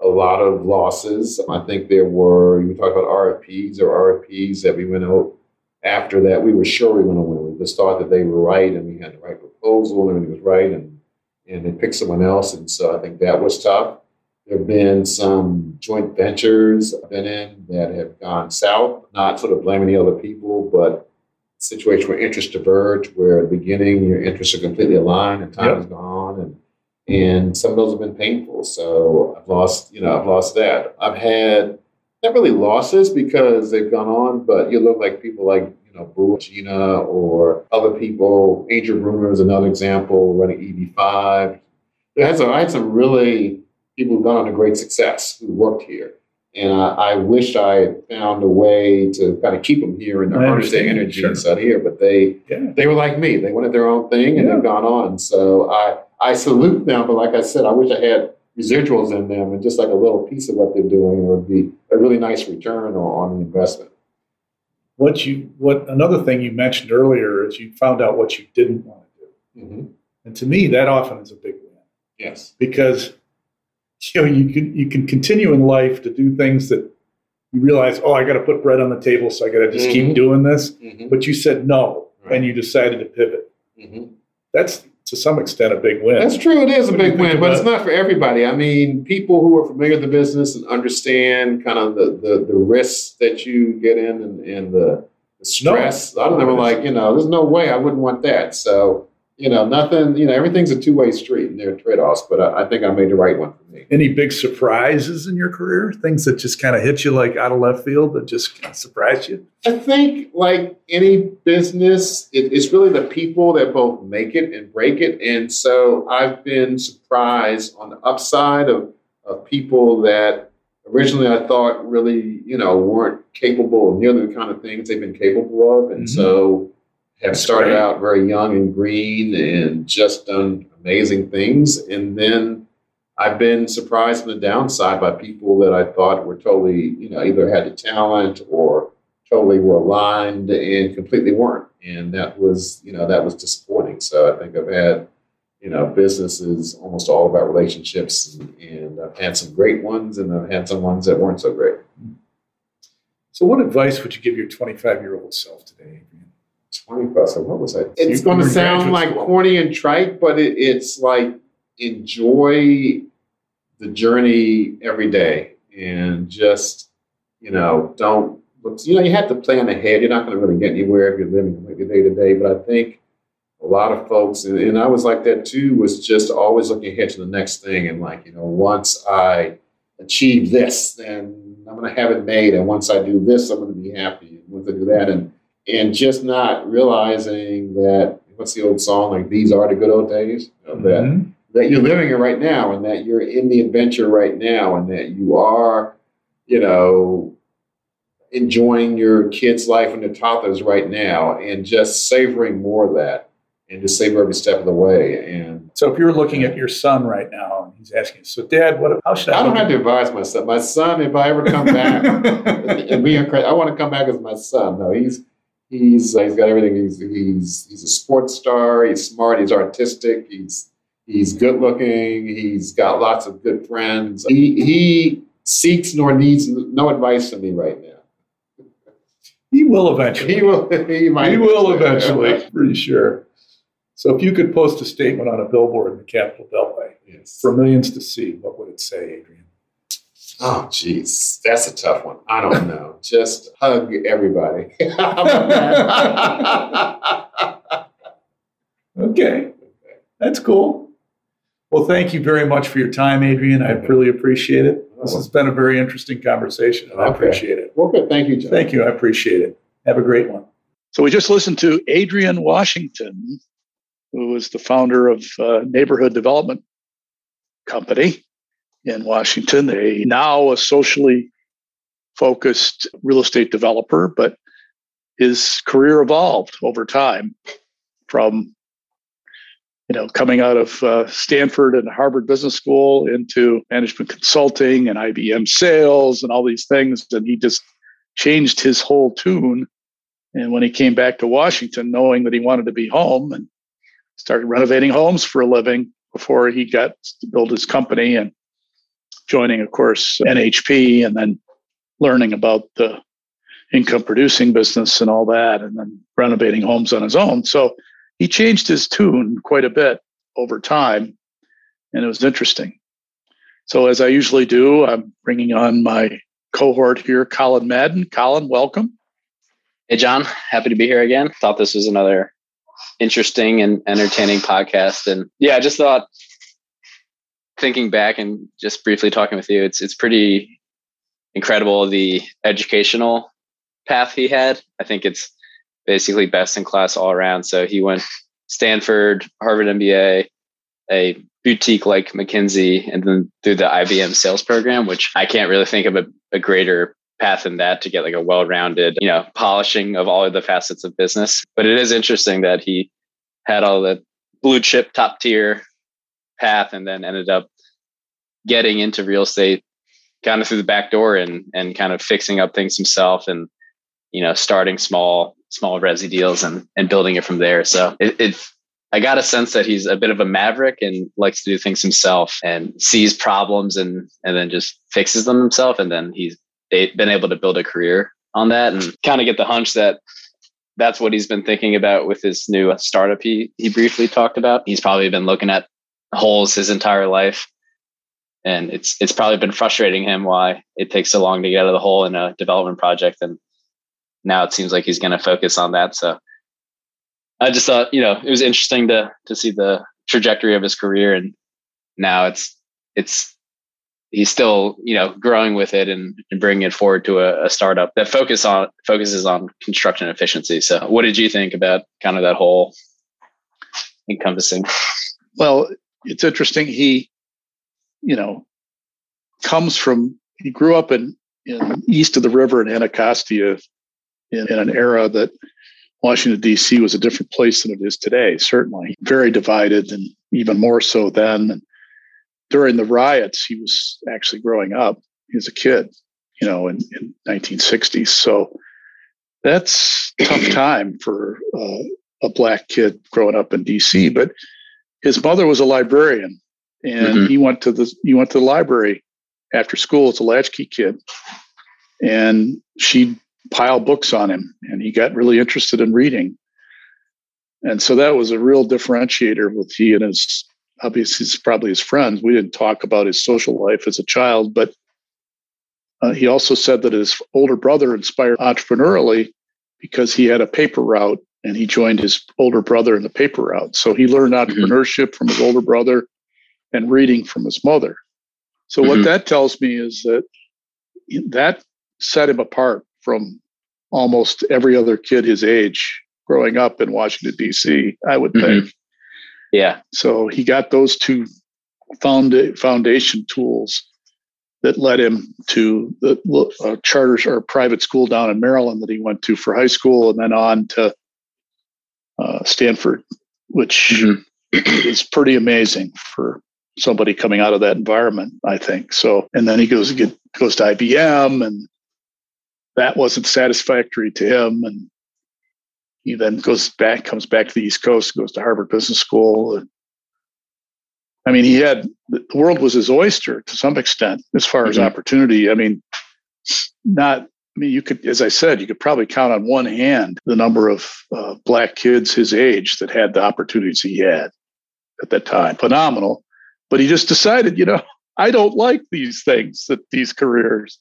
a lot of losses. I think there were, you talk about R F Ps or R F Ps that we went out after that. We were sure we were going to win. We just thought that they were right and we had the right proposal and everything was right and, and they picked someone else. And so I think that was tough. There have been some joint ventures I've been in that have gone south, not sort of blaming the other people, but situation where interests diverge, where at the beginning your interests are completely aligned and time yep. has gone and And some of those have been painful. So I've lost, you know, I've lost that. I've had not really losses because they've gone on, but you look like people like, you know, Bua, Gina, or other people. Andrew Bruner is another example, running E B five. I had some, I had some really people who've gone on to great success who worked here. And I, I wish I had found a way to kind of keep them here and harness their energy sure. inside here. But they yeah. they were like me. They wanted their own thing and yeah. they've gone on. So I, I salute them. But like I said, I wish I had residuals in them and just like a little piece of what they're doing would be a really nice return on the investment. What you what another thing you mentioned earlier is you found out what you didn't want to do. Mm-hmm. And to me, that often is a big win. Yes. Because you know, you can you can continue in life to do things that you realize, oh, I got to put bread on the table, so I got to just mm-hmm. keep doing this. Mm-hmm. But you said no, right. and you decided to pivot. Mm-hmm. That's, to some extent, a big win. That's true. It is a big win, but it's not for everybody. I mean, people who are familiar with the business and understand kind of the the, the risks that you get in and, and the, the stress. No. A lot of them are like, you know, there's no way I wouldn't want that. So, you know, nothing, you know, everything's a two-way street and there are trade-offs, but I, I think I made the right one for me. Any big surprises in your career? Things that just kind of hit you like out of left field that just kind of surprised you? I think like any business, it, it's really the people that both make it and break it. And so I've been surprised on the upside of, of people that originally I thought really, you know, weren't capable of nearly the kind of things they've been capable of. And mm-hmm. so have started out very young and green and just done amazing things. And then I've been surprised on the downside by people that I thought were totally, you know, either had the talent or totally were aligned and completely weren't. And that was, you know, that was disappointing. So I think I've had, you know, business is almost all about relationships, and, and I've had some great ones and I've had some ones that weren't so great. So what advice would you give your twenty-five-year-old self today? twenty-five, so what was I? It's going to sound like corny and trite, but it, it's like enjoy the journey every day and just, you know, don't, you know, you have to plan ahead. You're not going to really get anywhere if you're living your day to day. But I think a lot of folks, and, and I was like that too, was just always looking ahead to the next thing. And like, you know, once I achieve this, then I'm going to have it made. And once I do this, I'm going to be happy. And once I do that, and And just not realizing that, what's the old song, like, these are the good old days, you know, mm-hmm. that that you're living it right now and that you're in the adventure right now and that you are, you know, enjoying your kids' life and their toddlers right now and just savoring more of that and just savor every step of the way. And so if you're looking at your son right now and he's asking, so Dad, what? How should I? I don't have to advise my son. My son, if I ever come back and be incredible, I want to come back as my son. No, he's. He's he's got everything. He's he's he's a sports star. He's smart. He's artistic. He's he's good looking. He's got lots of good friends. He he seeks nor needs no advice from me right now. He will eventually. He will. He might. He will eventually. eventually. Pretty sure. So, if you could post a statement on a billboard in the Capitol Beltway yes. for millions to see, what would it say, Adrian? Oh, geez, that's a tough one. I don't know. Just hug everybody. Okay. That's cool. Well, thank you very much for your time, Adrian. I really appreciate it. This has been a very interesting conversation, and I appreciate it. Well, good. Thank you, John. Thank you. I appreciate it. Have a great one. So we just listened to Adrian Washington, who is the founder of uh, Neighborhood Development Company in Washington. They now a socially focused real estate developer, but his career evolved over time from, you know, coming out of uh, Stanford and Harvard Business School into management consulting and I B M sales and all these things. And he just changed his whole tune. And when he came back to Washington, knowing that he wanted to be home and started renovating homes for a living before he got to build his company and joining, of course, N H P, and then learning about the income-producing business and all that, and then renovating homes on his own. So he changed his tune quite a bit over time, and it was interesting. So as I usually do, I'm bringing on my cohort here, Colin Madden. Colin, welcome. Hey, John. Happy to be here again. Thought this was another interesting and entertaining podcast. And yeah, I just thought... thinking back and just briefly talking with you, it's it's pretty incredible the educational path he had. I think it's basically best in class all around. So he went Stanford, Harvard M B A, a boutique like McKinsey, and then through the I B M sales program, which I can't really think of a, a greater path than that to get like a well-rounded, you know, polishing of all of the facets of business. But it is interesting that he had all the blue chip top tier path and then ended up getting into real estate kind of through the back door and and kind of fixing up things himself and, you know, starting small, small resi deals and, and building it from there. So it, it I got a sense that he's a bit of a maverick and likes to do things himself and sees problems and, and then just fixes them himself. And then he's been able to build a career on that, and kind of get the hunch that that's what he's been thinking about with his new startup he, he briefly talked about. He's probably been looking at holes his entire life, and it's it's probably been frustrating him why it takes so long to get out of the hole in a development project. And now it seems like he's going to focus on that. So I just thought, you know, it was interesting to to see the trajectory of his career, and now it's it's he's still, you know, growing with it and, and bringing it forward to a, a startup that focus on focuses on construction efficiency. So, what did you think about kind of that whole encompassing? Well, it's interesting. He, you know, comes from he grew up in, in east of the river in Anacostia, in, in an era that Washington, D C was a different place than it is today, certainly. Very divided, and even more so then. And during the riots, he was actually growing up as a kid, you know, in the nineteen sixties. So that's a tough time for uh, a Black kid growing up in D C. But his mother was a librarian, and mm-hmm. he went to the he went to the library after school as a latchkey kid. And she pile books on him, and he got really interested in reading. And so that was a real differentiator with he and his, obviously, it's probably his friends. We didn't talk about his social life as a child, but uh, he also said that his older brother inspired entrepreneurially because he had a paper route, and he joined his older brother in the paper route. So he learned entrepreneurship mm-hmm. from his older brother and reading from his mother. So mm-hmm. what that tells me is that that set him apart from almost every other kid his age growing up in Washington, D C, I would mm-hmm. think. Yeah. So he got those two found foundation tools that led him to the uh, charter or private school down in Maryland that he went to for high school, and then on to uh, Stanford, which mm-hmm. is pretty amazing for somebody coming out of that environment, I think. So, and then he goes, get, goes to I B M, and that wasn't satisfactory to him, and he then goes back, comes back to the East Coast, goes to Harvard Business School. I mean, he had the world was his oyster to some extent as far mm-hmm. as opportunity. I mean, not. I mean, you could, as I said, you could probably count on one hand the number of uh, Black kids his age that had the opportunities he had at that time. Phenomenal, but he just decided, you know, I don't like these things that these careers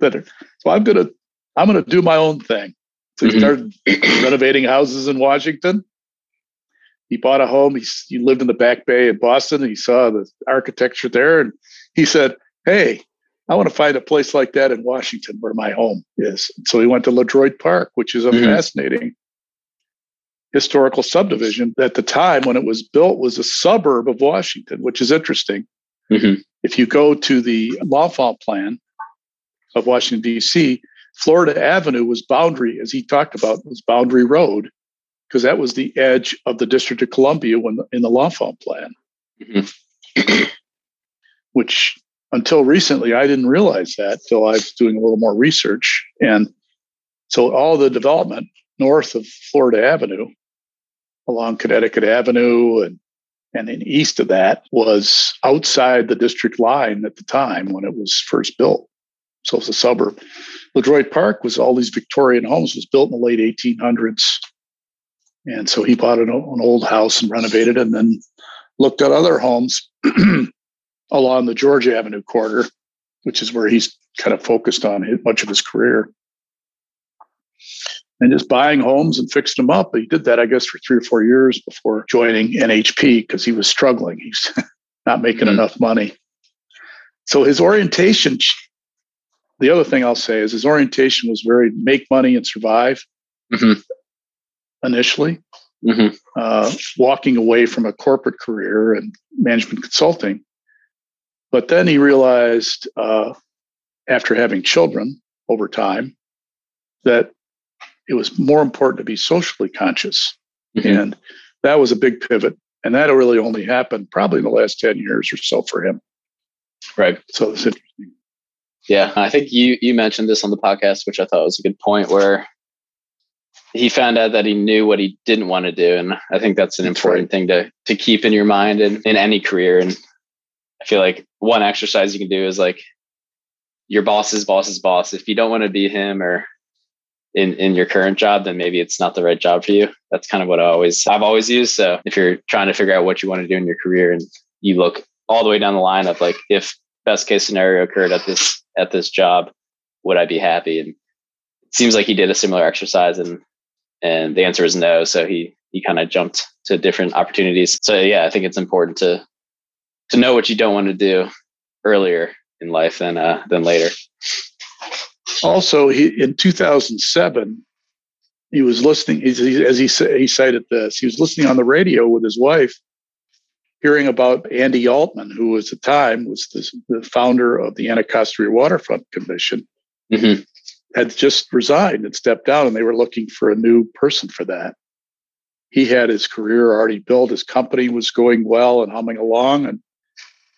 that are. So I'm gonna. I'm going to do my own thing. So he started mm-hmm. renovating houses in Washington. He bought a home. He, he lived in the Back Bay in Boston. He saw the architecture there. And he said, hey, I want to find a place like that in Washington where my home is. So he went to LeDroit Park, which is a mm-hmm. fascinating historical subdivision. At the time when it was built, was a suburb of Washington, which is interesting. Mm-hmm. If you go to the L'Enfant plan of Washington, D C, Florida Avenue was boundary, as he talked about, was Boundary Road, because that was the edge of the District of Columbia when the, in the L'Enfant plan, mm-hmm. which until recently, I didn't realize that till I was doing a little more research. And so all the development north of Florida Avenue, along Connecticut Avenue, and and then east of that was outside the district line at the time when it was first built. So it's a suburb. LeDroit Park was all these Victorian homes, was built in the late eighteen hundreds. And so he bought an, an old house and renovated, and then looked at other homes along the Georgia Avenue corridor, which is where he's kind of focused on his, much of his career. And just buying homes and fixing them up. He did that, I guess, for three or four years before joining N H P because he was struggling. He's not making mm-hmm. enough money. So his orientation... The other thing I'll say is his orientation was very make money and survive mm-hmm. initially, mm-hmm. uh, walking away from a corporate career and management consulting. But then he realized uh, after having children over time that it was more important to be socially conscious. Mm-hmm. And that was a big pivot. And that really only happened probably in the last ten years or so for him. Right. So it's interesting. Yeah, I think you you mentioned this on the podcast, which I thought was a good point, where he found out that he knew what he didn't want to do. And I think that's an that's important right. thing to to keep in your mind in, in any career. And I feel like one exercise you can do is like your boss's boss's boss. If you don't want to be him or in, in your current job, then maybe it's not the right job for you. That's kind of what I always, I've always used. So if you're trying to figure out what you want to do in your career and you look all the way down the line of like, if best case scenario occurred at this, at this job, would I be happy? And it seems like he did a similar exercise and, and the answer is no. So he, he kind of jumped to different opportunities. So yeah, I think it's important to, to know what you don't want to do earlier in life than, uh, than later. Also, he, in two thousand seven, he was listening, as he, as he, he cited this, he was listening on the radio with his wife, hearing about Andy Altman, who was at the time was this, the founder of the Anacostia Waterfront Commission, mm-hmm. had just resigned and stepped down, and they were looking for a new person for that. He had his career already built. His company was going well and humming along. And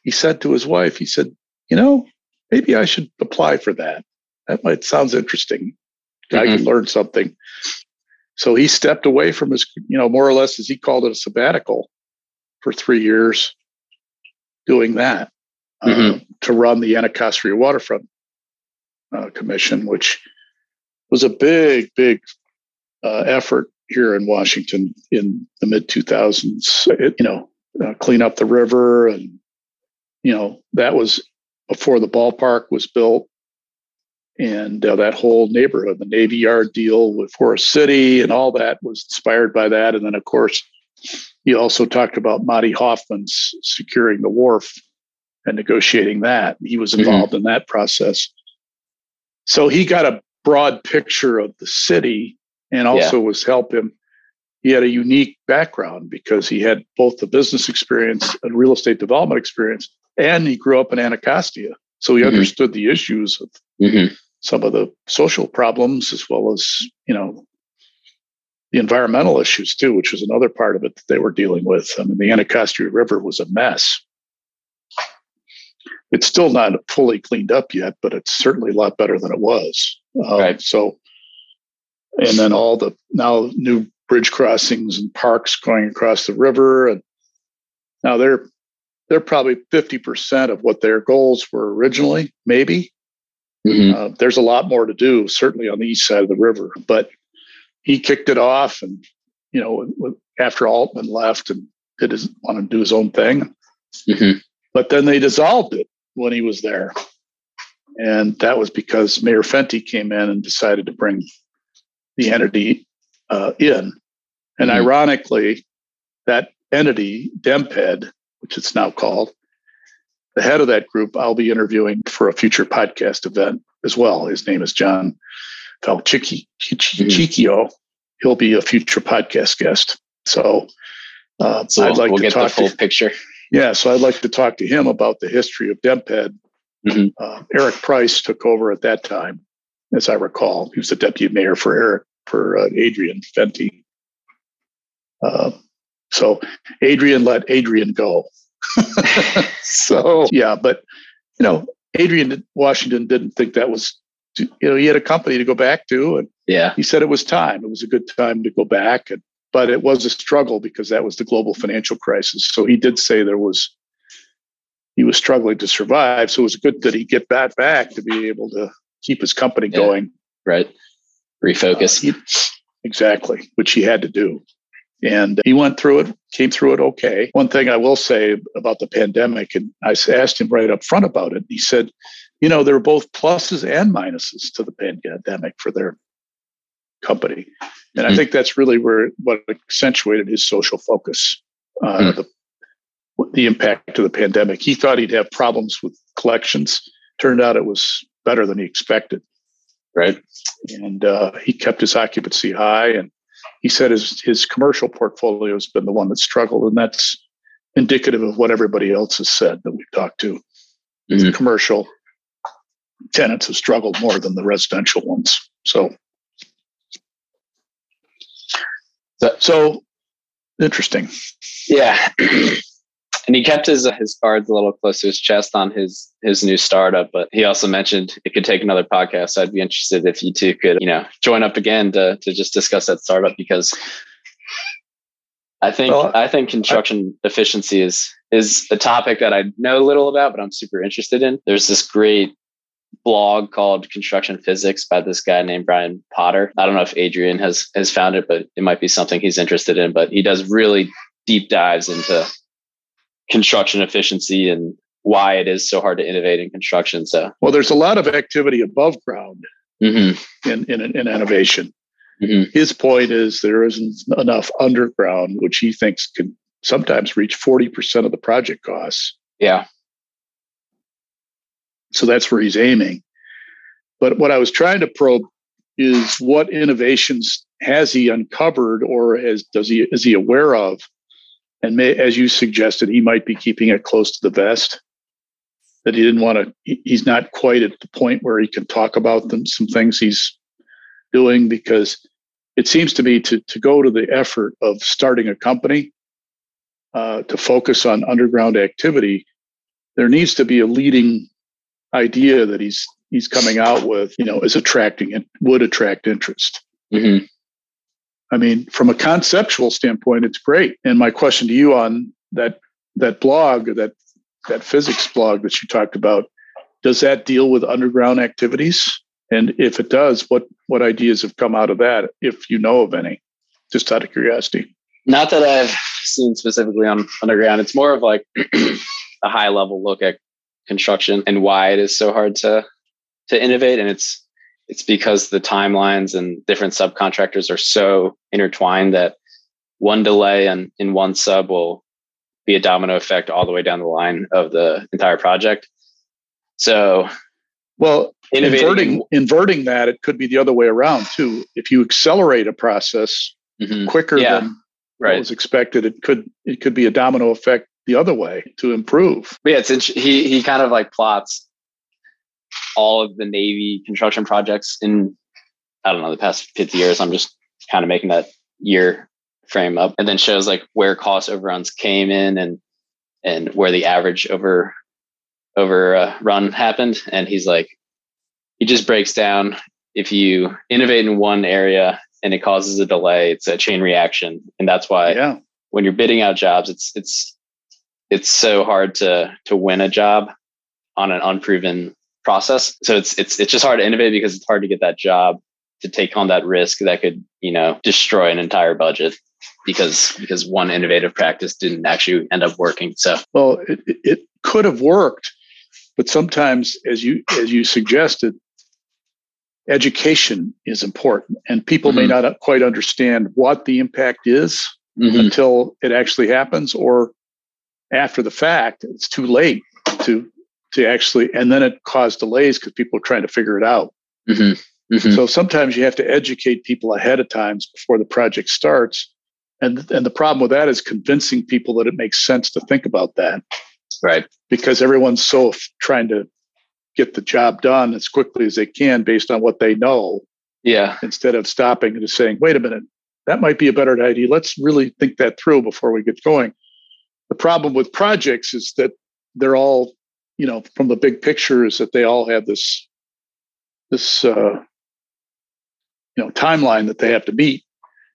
he said to his wife, he said, you know, maybe I should apply for that. That might sounds interesting. I mm-hmm. can learn something. So he stepped away from his, you know, more or less, as he called it, a sabbatical for three years doing that mm-hmm. uh, to run the Anacostia Waterfront uh, Commission, which was a big, big uh, effort here in Washington in the mid two thousands, it, you know, uh, clean up the river. And, you know, that was before the ballpark was built. And uh, that whole neighborhood, the Navy Yard deal with Forest City and all that was inspired by that. And then, of course, he also talked about Monty Hoffman's securing the wharf and negotiating that. He was involved mm-hmm. in that process. So he got a broad picture of the city and also yeah. was helping him. He had a unique background because he had both the business experience and real estate development experience, and he grew up in Anacostia. So he mm-hmm. understood the issues of mm-hmm. some of the social problems, as well as, you know, the environmental issues too, which was another part of it that they were dealing with. I mean, the Anacostia River was a mess. It's still not fully cleaned up yet, but it's certainly a lot better than it was. Um, right. So, and then all the now new bridge crossings and parks going across the river, and now they're they're probably fifty percent of what their goals were originally, maybe. Mm-hmm. Uh, there's a lot more to do, certainly on the east side of the river. But he kicked it off, and you know, after Altman left and did his, wanted to do his own thing. Mm-hmm. But then they dissolved it when he was there, and that was because Mayor Fenty came in and decided to bring the entity uh, in. And mm-hmm. ironically, that entity, D M P E D, which it's now called, the head of that group, I'll be interviewing for a future podcast event as well. His name is John Falchicchio. Mm-hmm. He'll be a future podcast guest. So uh, so I'd like we'll to get talk the full to, picture. Yeah, so I'd like to talk to him about the history of D M P E D. Mm-hmm. Uh, Eric Price took over at that time, as I recall. He was the deputy mayor for Eric for uh, Adrian Fenty. Uh, So Adrian let Adrian go. So, yeah, but, you know, Adrian Washington didn't think that was, you know, he had a company to go back to. And yeah. he said it was time. It was a good time to go back. And, but it was a struggle because that was the global financial crisis. So he did say there was, he was struggling to survive. So it was good that he get that back to be able to keep his company yeah. going. Right. Refocus. Uh, he, exactly, which he had to do. And he went through it, came through it okay. One thing I will say about the pandemic, and I asked him right up front about it. He said, you know, there were both pluses and minuses to the pandemic for their company. And mm-hmm. I think that's really where what accentuated his social focus on uh, mm-hmm. the, the impact of the pandemic. He thought he'd have problems with collections. Turned out it was better than he expected. Right. And uh, he kept his occupancy high, and he said his, his commercial portfolio has been the one that struggled, and that's indicative of what everybody else has said that we've talked to. Mm-hmm. The commercial tenants have struggled more than the residential ones. So, so interesting. Yeah. And he kept his his cards a little close to his chest on his his new startup, but he also mentioned it could take another podcast. So I'd be interested if you two could, you know, join up again to to just discuss that startup, because I think well, I think construction I, efficiency is is a topic that I know little about, but I'm super interested in. There's this great blog called Construction Physics by this guy named Brian Potter. I don't know if Adrian has has found it, but it might be something he's interested in. But he does really deep dives into construction efficiency and why it is so hard to innovate in construction. So, well, there's a lot of activity above ground mm-hmm. in, in in innovation. Mm-hmm. His point is there isn't enough underground, which he thinks can sometimes reach forty percent of the project costs. Yeah. So that's where he's aiming. But what I was trying to probe is what innovations has he uncovered, or has, does he is he aware of? And may, as you suggested, he might be keeping it close to the vest, that he didn't want to, he, he's not quite at the point where he can talk about them, some things he's doing, because it seems to me to, to go to the effort of starting a company, uh, to focus on underground activity, there needs to be a leading idea that he's he's coming out with, you know, is attracting and would attract interest. Mm-hmm. I mean, from a conceptual standpoint, it's great. And my question to you on that that blog, that that physics blog that you talked about, does that deal with underground activities? And if it does, what what ideas have come out of that, if you know of any, just out of curiosity? Not that I've seen specifically on underground. It's more of like a high level look at construction and why it is so hard to to innovate. And it's it's because the timelines and different subcontractors are so intertwined that one delay in, in one sub will be a domino effect all the way down the line of the entire project. So, well, inverting, inverting that, it could be the other way around too. If you accelerate a process mm-hmm. quicker yeah. than right. what was expected, it could it could be a domino effect the other way to improve. But yeah, it's int- he he kind of like plots all of the Navy construction projects in, I don't know, the past fifty years. I'm just kind of making that year frame up, and then shows like where cost overruns came in and and where the average over over uh, run happened. And he's like, he just breaks down, if you innovate in one area and it causes a delay, it's a chain reaction. And that's why yeah. when you're bidding out jobs, it's it's it's so hard to to win a job on an unproven process. So it's it's it's just hard to innovate because it's hard to get that job to take on that risk that could, you know, destroy an entire budget because because one innovative practice didn't actually end up working. So well, it, it could have worked, but sometimes, as you as you suggested, education is important, and people mm-hmm. may not quite understand what the impact is mm-hmm. until it actually happens, or after the fact, it's too late to. To actually, and then it caused delays because people are trying to figure it out. Mm-hmm. Mm-hmm. So sometimes you have to educate people ahead of times before the project starts, and and the problem with that is convincing people that it makes sense to think about that, right? Because everyone's so f- trying to get the job done as quickly as they can based on what they know. Yeah. Instead of stopping and just saying, "Wait a minute, that might be a better idea. Let's really think that through before we get going." The problem with projects is that they're all, you know, from the big picture, is that they all have this, this, uh, you know, timeline that they have to meet,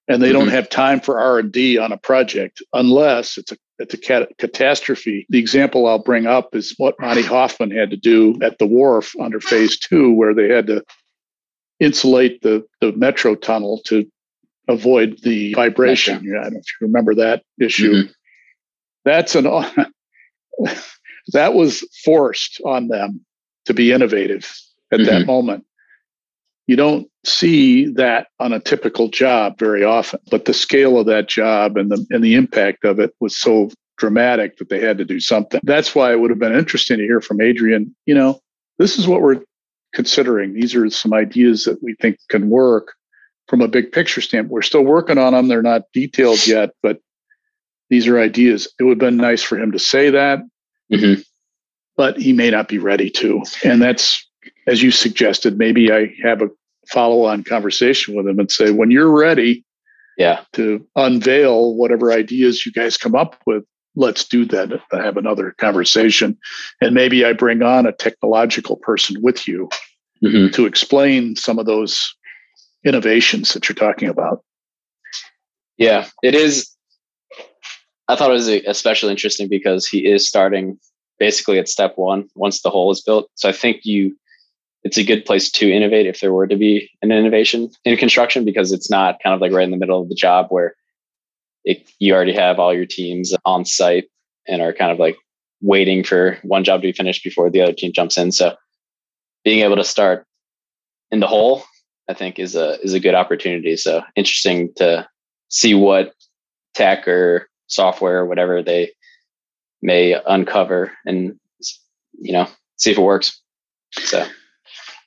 and they mm-hmm. don't have time for R and D on a project unless it's a it's a cat- catastrophe. The example I'll bring up is what Monty Hoffman had to do at the wharf under phase two, where they had to insulate the the metro tunnel to avoid the vibration. Yeah, I don't know if you remember that issue. Mm-hmm. That's an. That was forced on them to be innovative at mm-hmm. that moment. You don't see that on a typical job very often, but the scale of that job and the and the impact of it was so dramatic that they had to do something. That's why it would have been interesting to hear from Adrian, you know, this is what we're considering. These are some ideas that we think can work from a big picture standpoint. We're still working on them. They're not detailed yet, but these are ideas. It would have been nice for him to say that. Mm-hmm. But he may not be ready to. And that's, as you suggested, maybe I have a follow-on conversation with him and say, when you're ready yeah. to unveil whatever ideas you guys come up with, let's do that, have another conversation. And maybe I bring on a technological person with you mm-hmm. to explain some of those innovations that you're talking about. Yeah, it is. I thought it was especially interesting because he is starting basically at step one, once the whole is built. So I think you, it's a good place to innovate if there were to be an innovation in construction, because it's not kind of like right in the middle of the job where it, you already have all your teams on site and are kind of like waiting for one job to be finished before the other team jumps in. So being able to start in the whole, I think, is a is a good opportunity. So interesting to see what tech or software or whatever they may uncover and, you know, see if it works. So,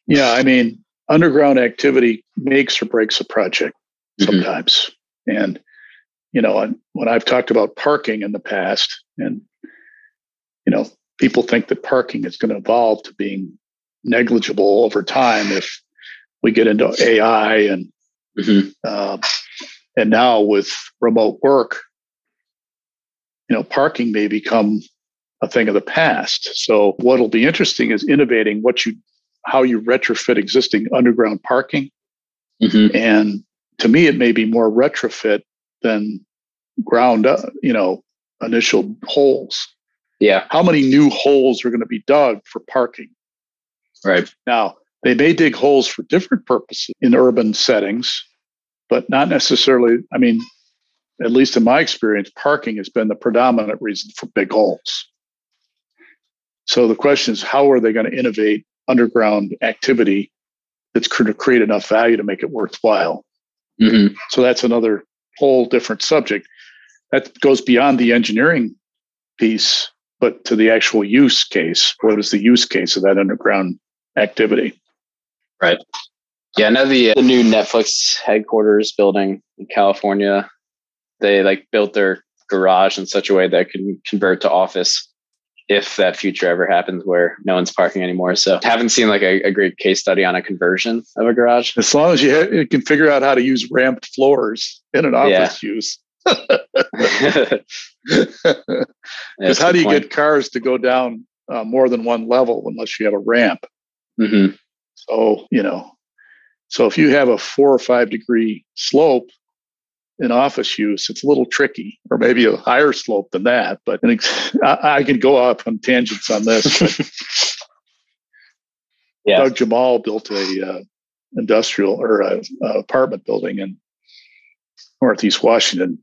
yeah, I mean, underground activity makes or breaks a project sometimes. Mm-hmm. And, you know, when I've talked about parking in the past, and, you know, people think that parking is going to evolve to being negligible over time if we get into A I and, mm-hmm. uh, and now with remote work, you know, parking may become a thing of the past. So what'll be interesting is innovating what you, how you retrofit existing underground parking. Mm-hmm. And to me, it may be more retrofit than ground up, you know, initial holes. Yeah. How many new holes are going to be dug for parking? Right. Now, they may dig holes for different purposes in urban settings, but not necessarily, I mean, at least in my experience, parking has been the predominant reason for big holes. So the question is, how are they going to innovate underground activity that's going to create enough value to make it worthwhile? Mm-hmm. So that's another whole different subject. That goes beyond the engineering piece, but to the actual use case. What is the use case of that underground activity? Right. Yeah, I know the, the new Netflix headquarters building in California, they like built their garage in such a way that it can convert to office if that future ever happens where no one's parking anymore. So haven't seen like a, a great case study on a conversion of a garage. As long as you, ha- you can figure out how to use ramped floors in an office yeah. use. Because how do you point. get cars to go down uh, more than one level unless you have a ramp? Mm-hmm. So, you know, so if you have a four or five degree slope, in office use, it's a little tricky, or maybe a higher slope than that. But I, I can go off on tangents on this. yeah, Doug Jamal built a uh, industrial or a, a apartment building in Northeast Washington.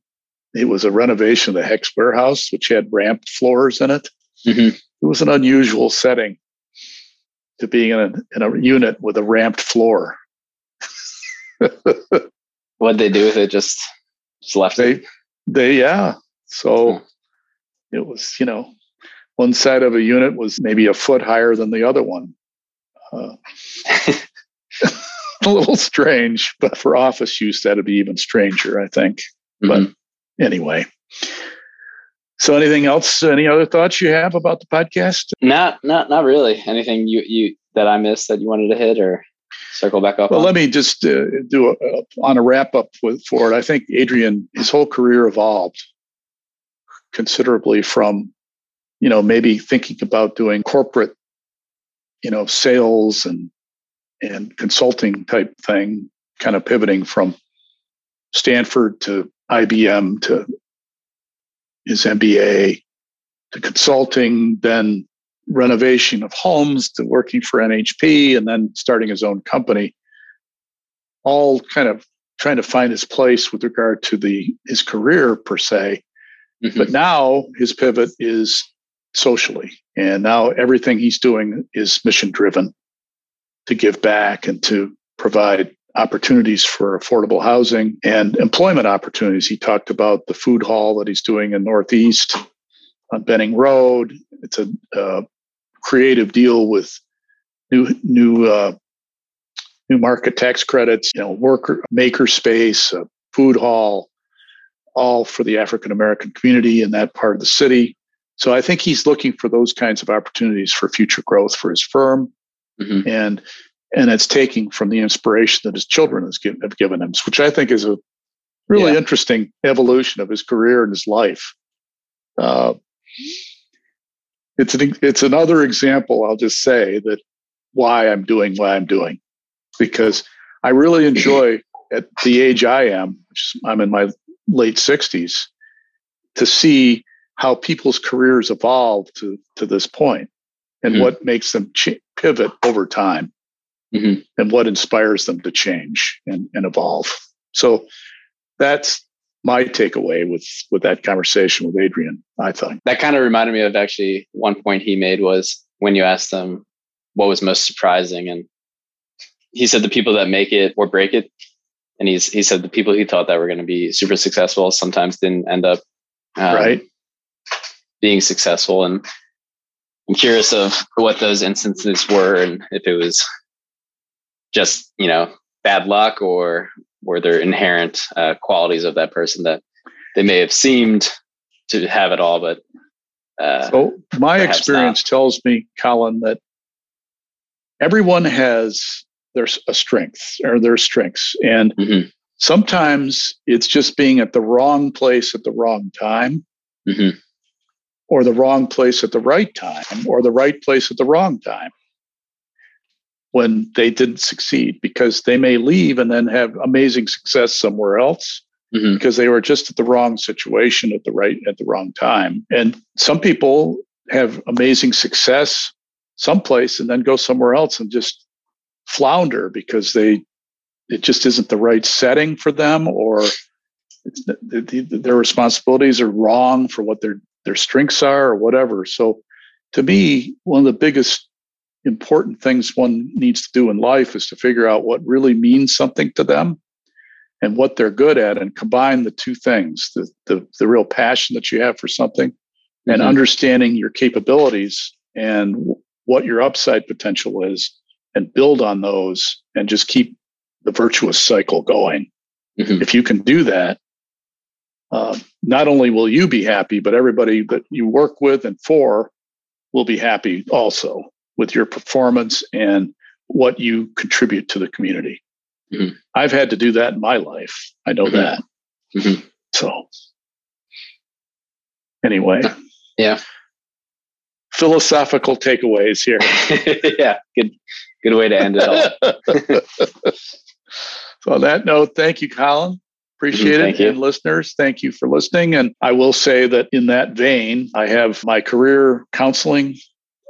It was a renovation of the Hex Warehouse, which had ramped floors in it. Mm-hmm. It was an unusual setting to being in a, in a unit with a ramped floor. What'd they do with it? Just Just left they, it. They, yeah. So huh. it was, you know, one side of a unit was maybe a foot higher than the other one. Uh, a little strange, but for office use, that'd be even stranger, I think. Mm-hmm. But anyway. So anything else? Any other thoughts you have about the podcast? Not, not, not really. Anything you, you that I missed that you wanted to hit or circle back up? Well, on. let me just uh, do a, on a wrap up with for it. I think Adrian, his whole career evolved considerably from, you know, maybe thinking about doing corporate, you know, sales and and consulting type thing, kind of pivoting from Stanford to I B M to his M B A to consulting, then renovation of homes to working for N H P and then starting his own company, all kind of trying to find his place with regard to the his career per se. Mm-hmm. But now his pivot is socially, and now everything he's doing is mission driven to give back and to provide opportunities for affordable housing and employment opportunities. He talked about the food hall that he's doing in Northeast on Benning Road. It's a uh, creative deal with new new uh, new market tax credits, you know, worker maker space, a food hall, all for the African American community in that part of the city. So I think he's looking for those kinds of opportunities for future growth for his firm, mm-hmm. and and it's taking from the inspiration that his children has give, have given him, which I think is a really yeah. interesting evolution of his career and his life. Uh, it's an, it's another example, I'll just say, that why I'm doing what I'm doing, because I really enjoy at the age I am, which I'm in my late sixties, to see how people's careers evolve to, to this point and mm-hmm. what makes them ch- pivot over time mm-hmm. and what inspires them to change and, and evolve. So that's my takeaway with, with that conversation with Adrian, I think. That kind of reminded me of actually one point he made was when you asked them what was most surprising. And he said the people that make it or break it. And he's, he said the people he thought that were going to be super successful sometimes didn't end up um, right. being successful. And I'm curious of what those instances were and if it was just, you know, bad luck or were there inherent uh, qualities of that person that they may have seemed to have it all, but uh, so my experience not. tells me, Colin, that everyone has their a strength or their strengths. And mm-hmm. sometimes it's just being at the wrong place at the wrong time mm-hmm. or the wrong place at the right time or the right place at the wrong time when they didn't succeed, because they may leave and then have amazing success somewhere else mm-hmm. because they were just at the wrong situation at the right, at the wrong time. And some people have amazing success someplace and then go somewhere else and just flounder because they, it just isn't the right setting for them, or it's, their responsibilities are wrong for what their, their strengths are or whatever. So to me, one of the biggest important things one needs to do in life is to figure out what really means something to them and what they're good at, and combine the two things, the, the, the real passion that you have for something mm-hmm. and understanding your capabilities and what your upside potential is, and build on those and just keep the virtuous cycle going. Mm-hmm. If you can do that, uh, not only will you be happy, but everybody that you work with and for will be happy also with your performance and what you contribute to the community. Mm-hmm. I've had to do that in my life. I know mm-hmm. that. Mm-hmm. So anyway. Yeah. Philosophical takeaways here. Yeah, good, good way to end it all. So on that note, thank you, Colin. Appreciate mm-hmm, it. You. And listeners, thank you for listening. And I will say that in that vein, I have my career counseling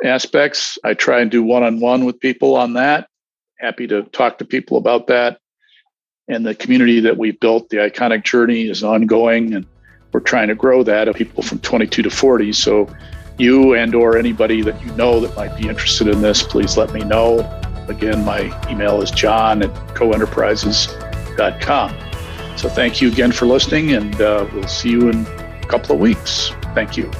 aspects. I try and do one-on-one with people on that. Happy to talk to people about that. And the community that we've built, the Iconic Journey, is ongoing, and we're trying to grow that of people from twenty-two to forty. So you and or anybody that you know that might be interested in this, please let me know. Again, my email is john at co enterprises dot com. So thank you again for listening, and uh, we'll see you in a couple of weeks. Thank you.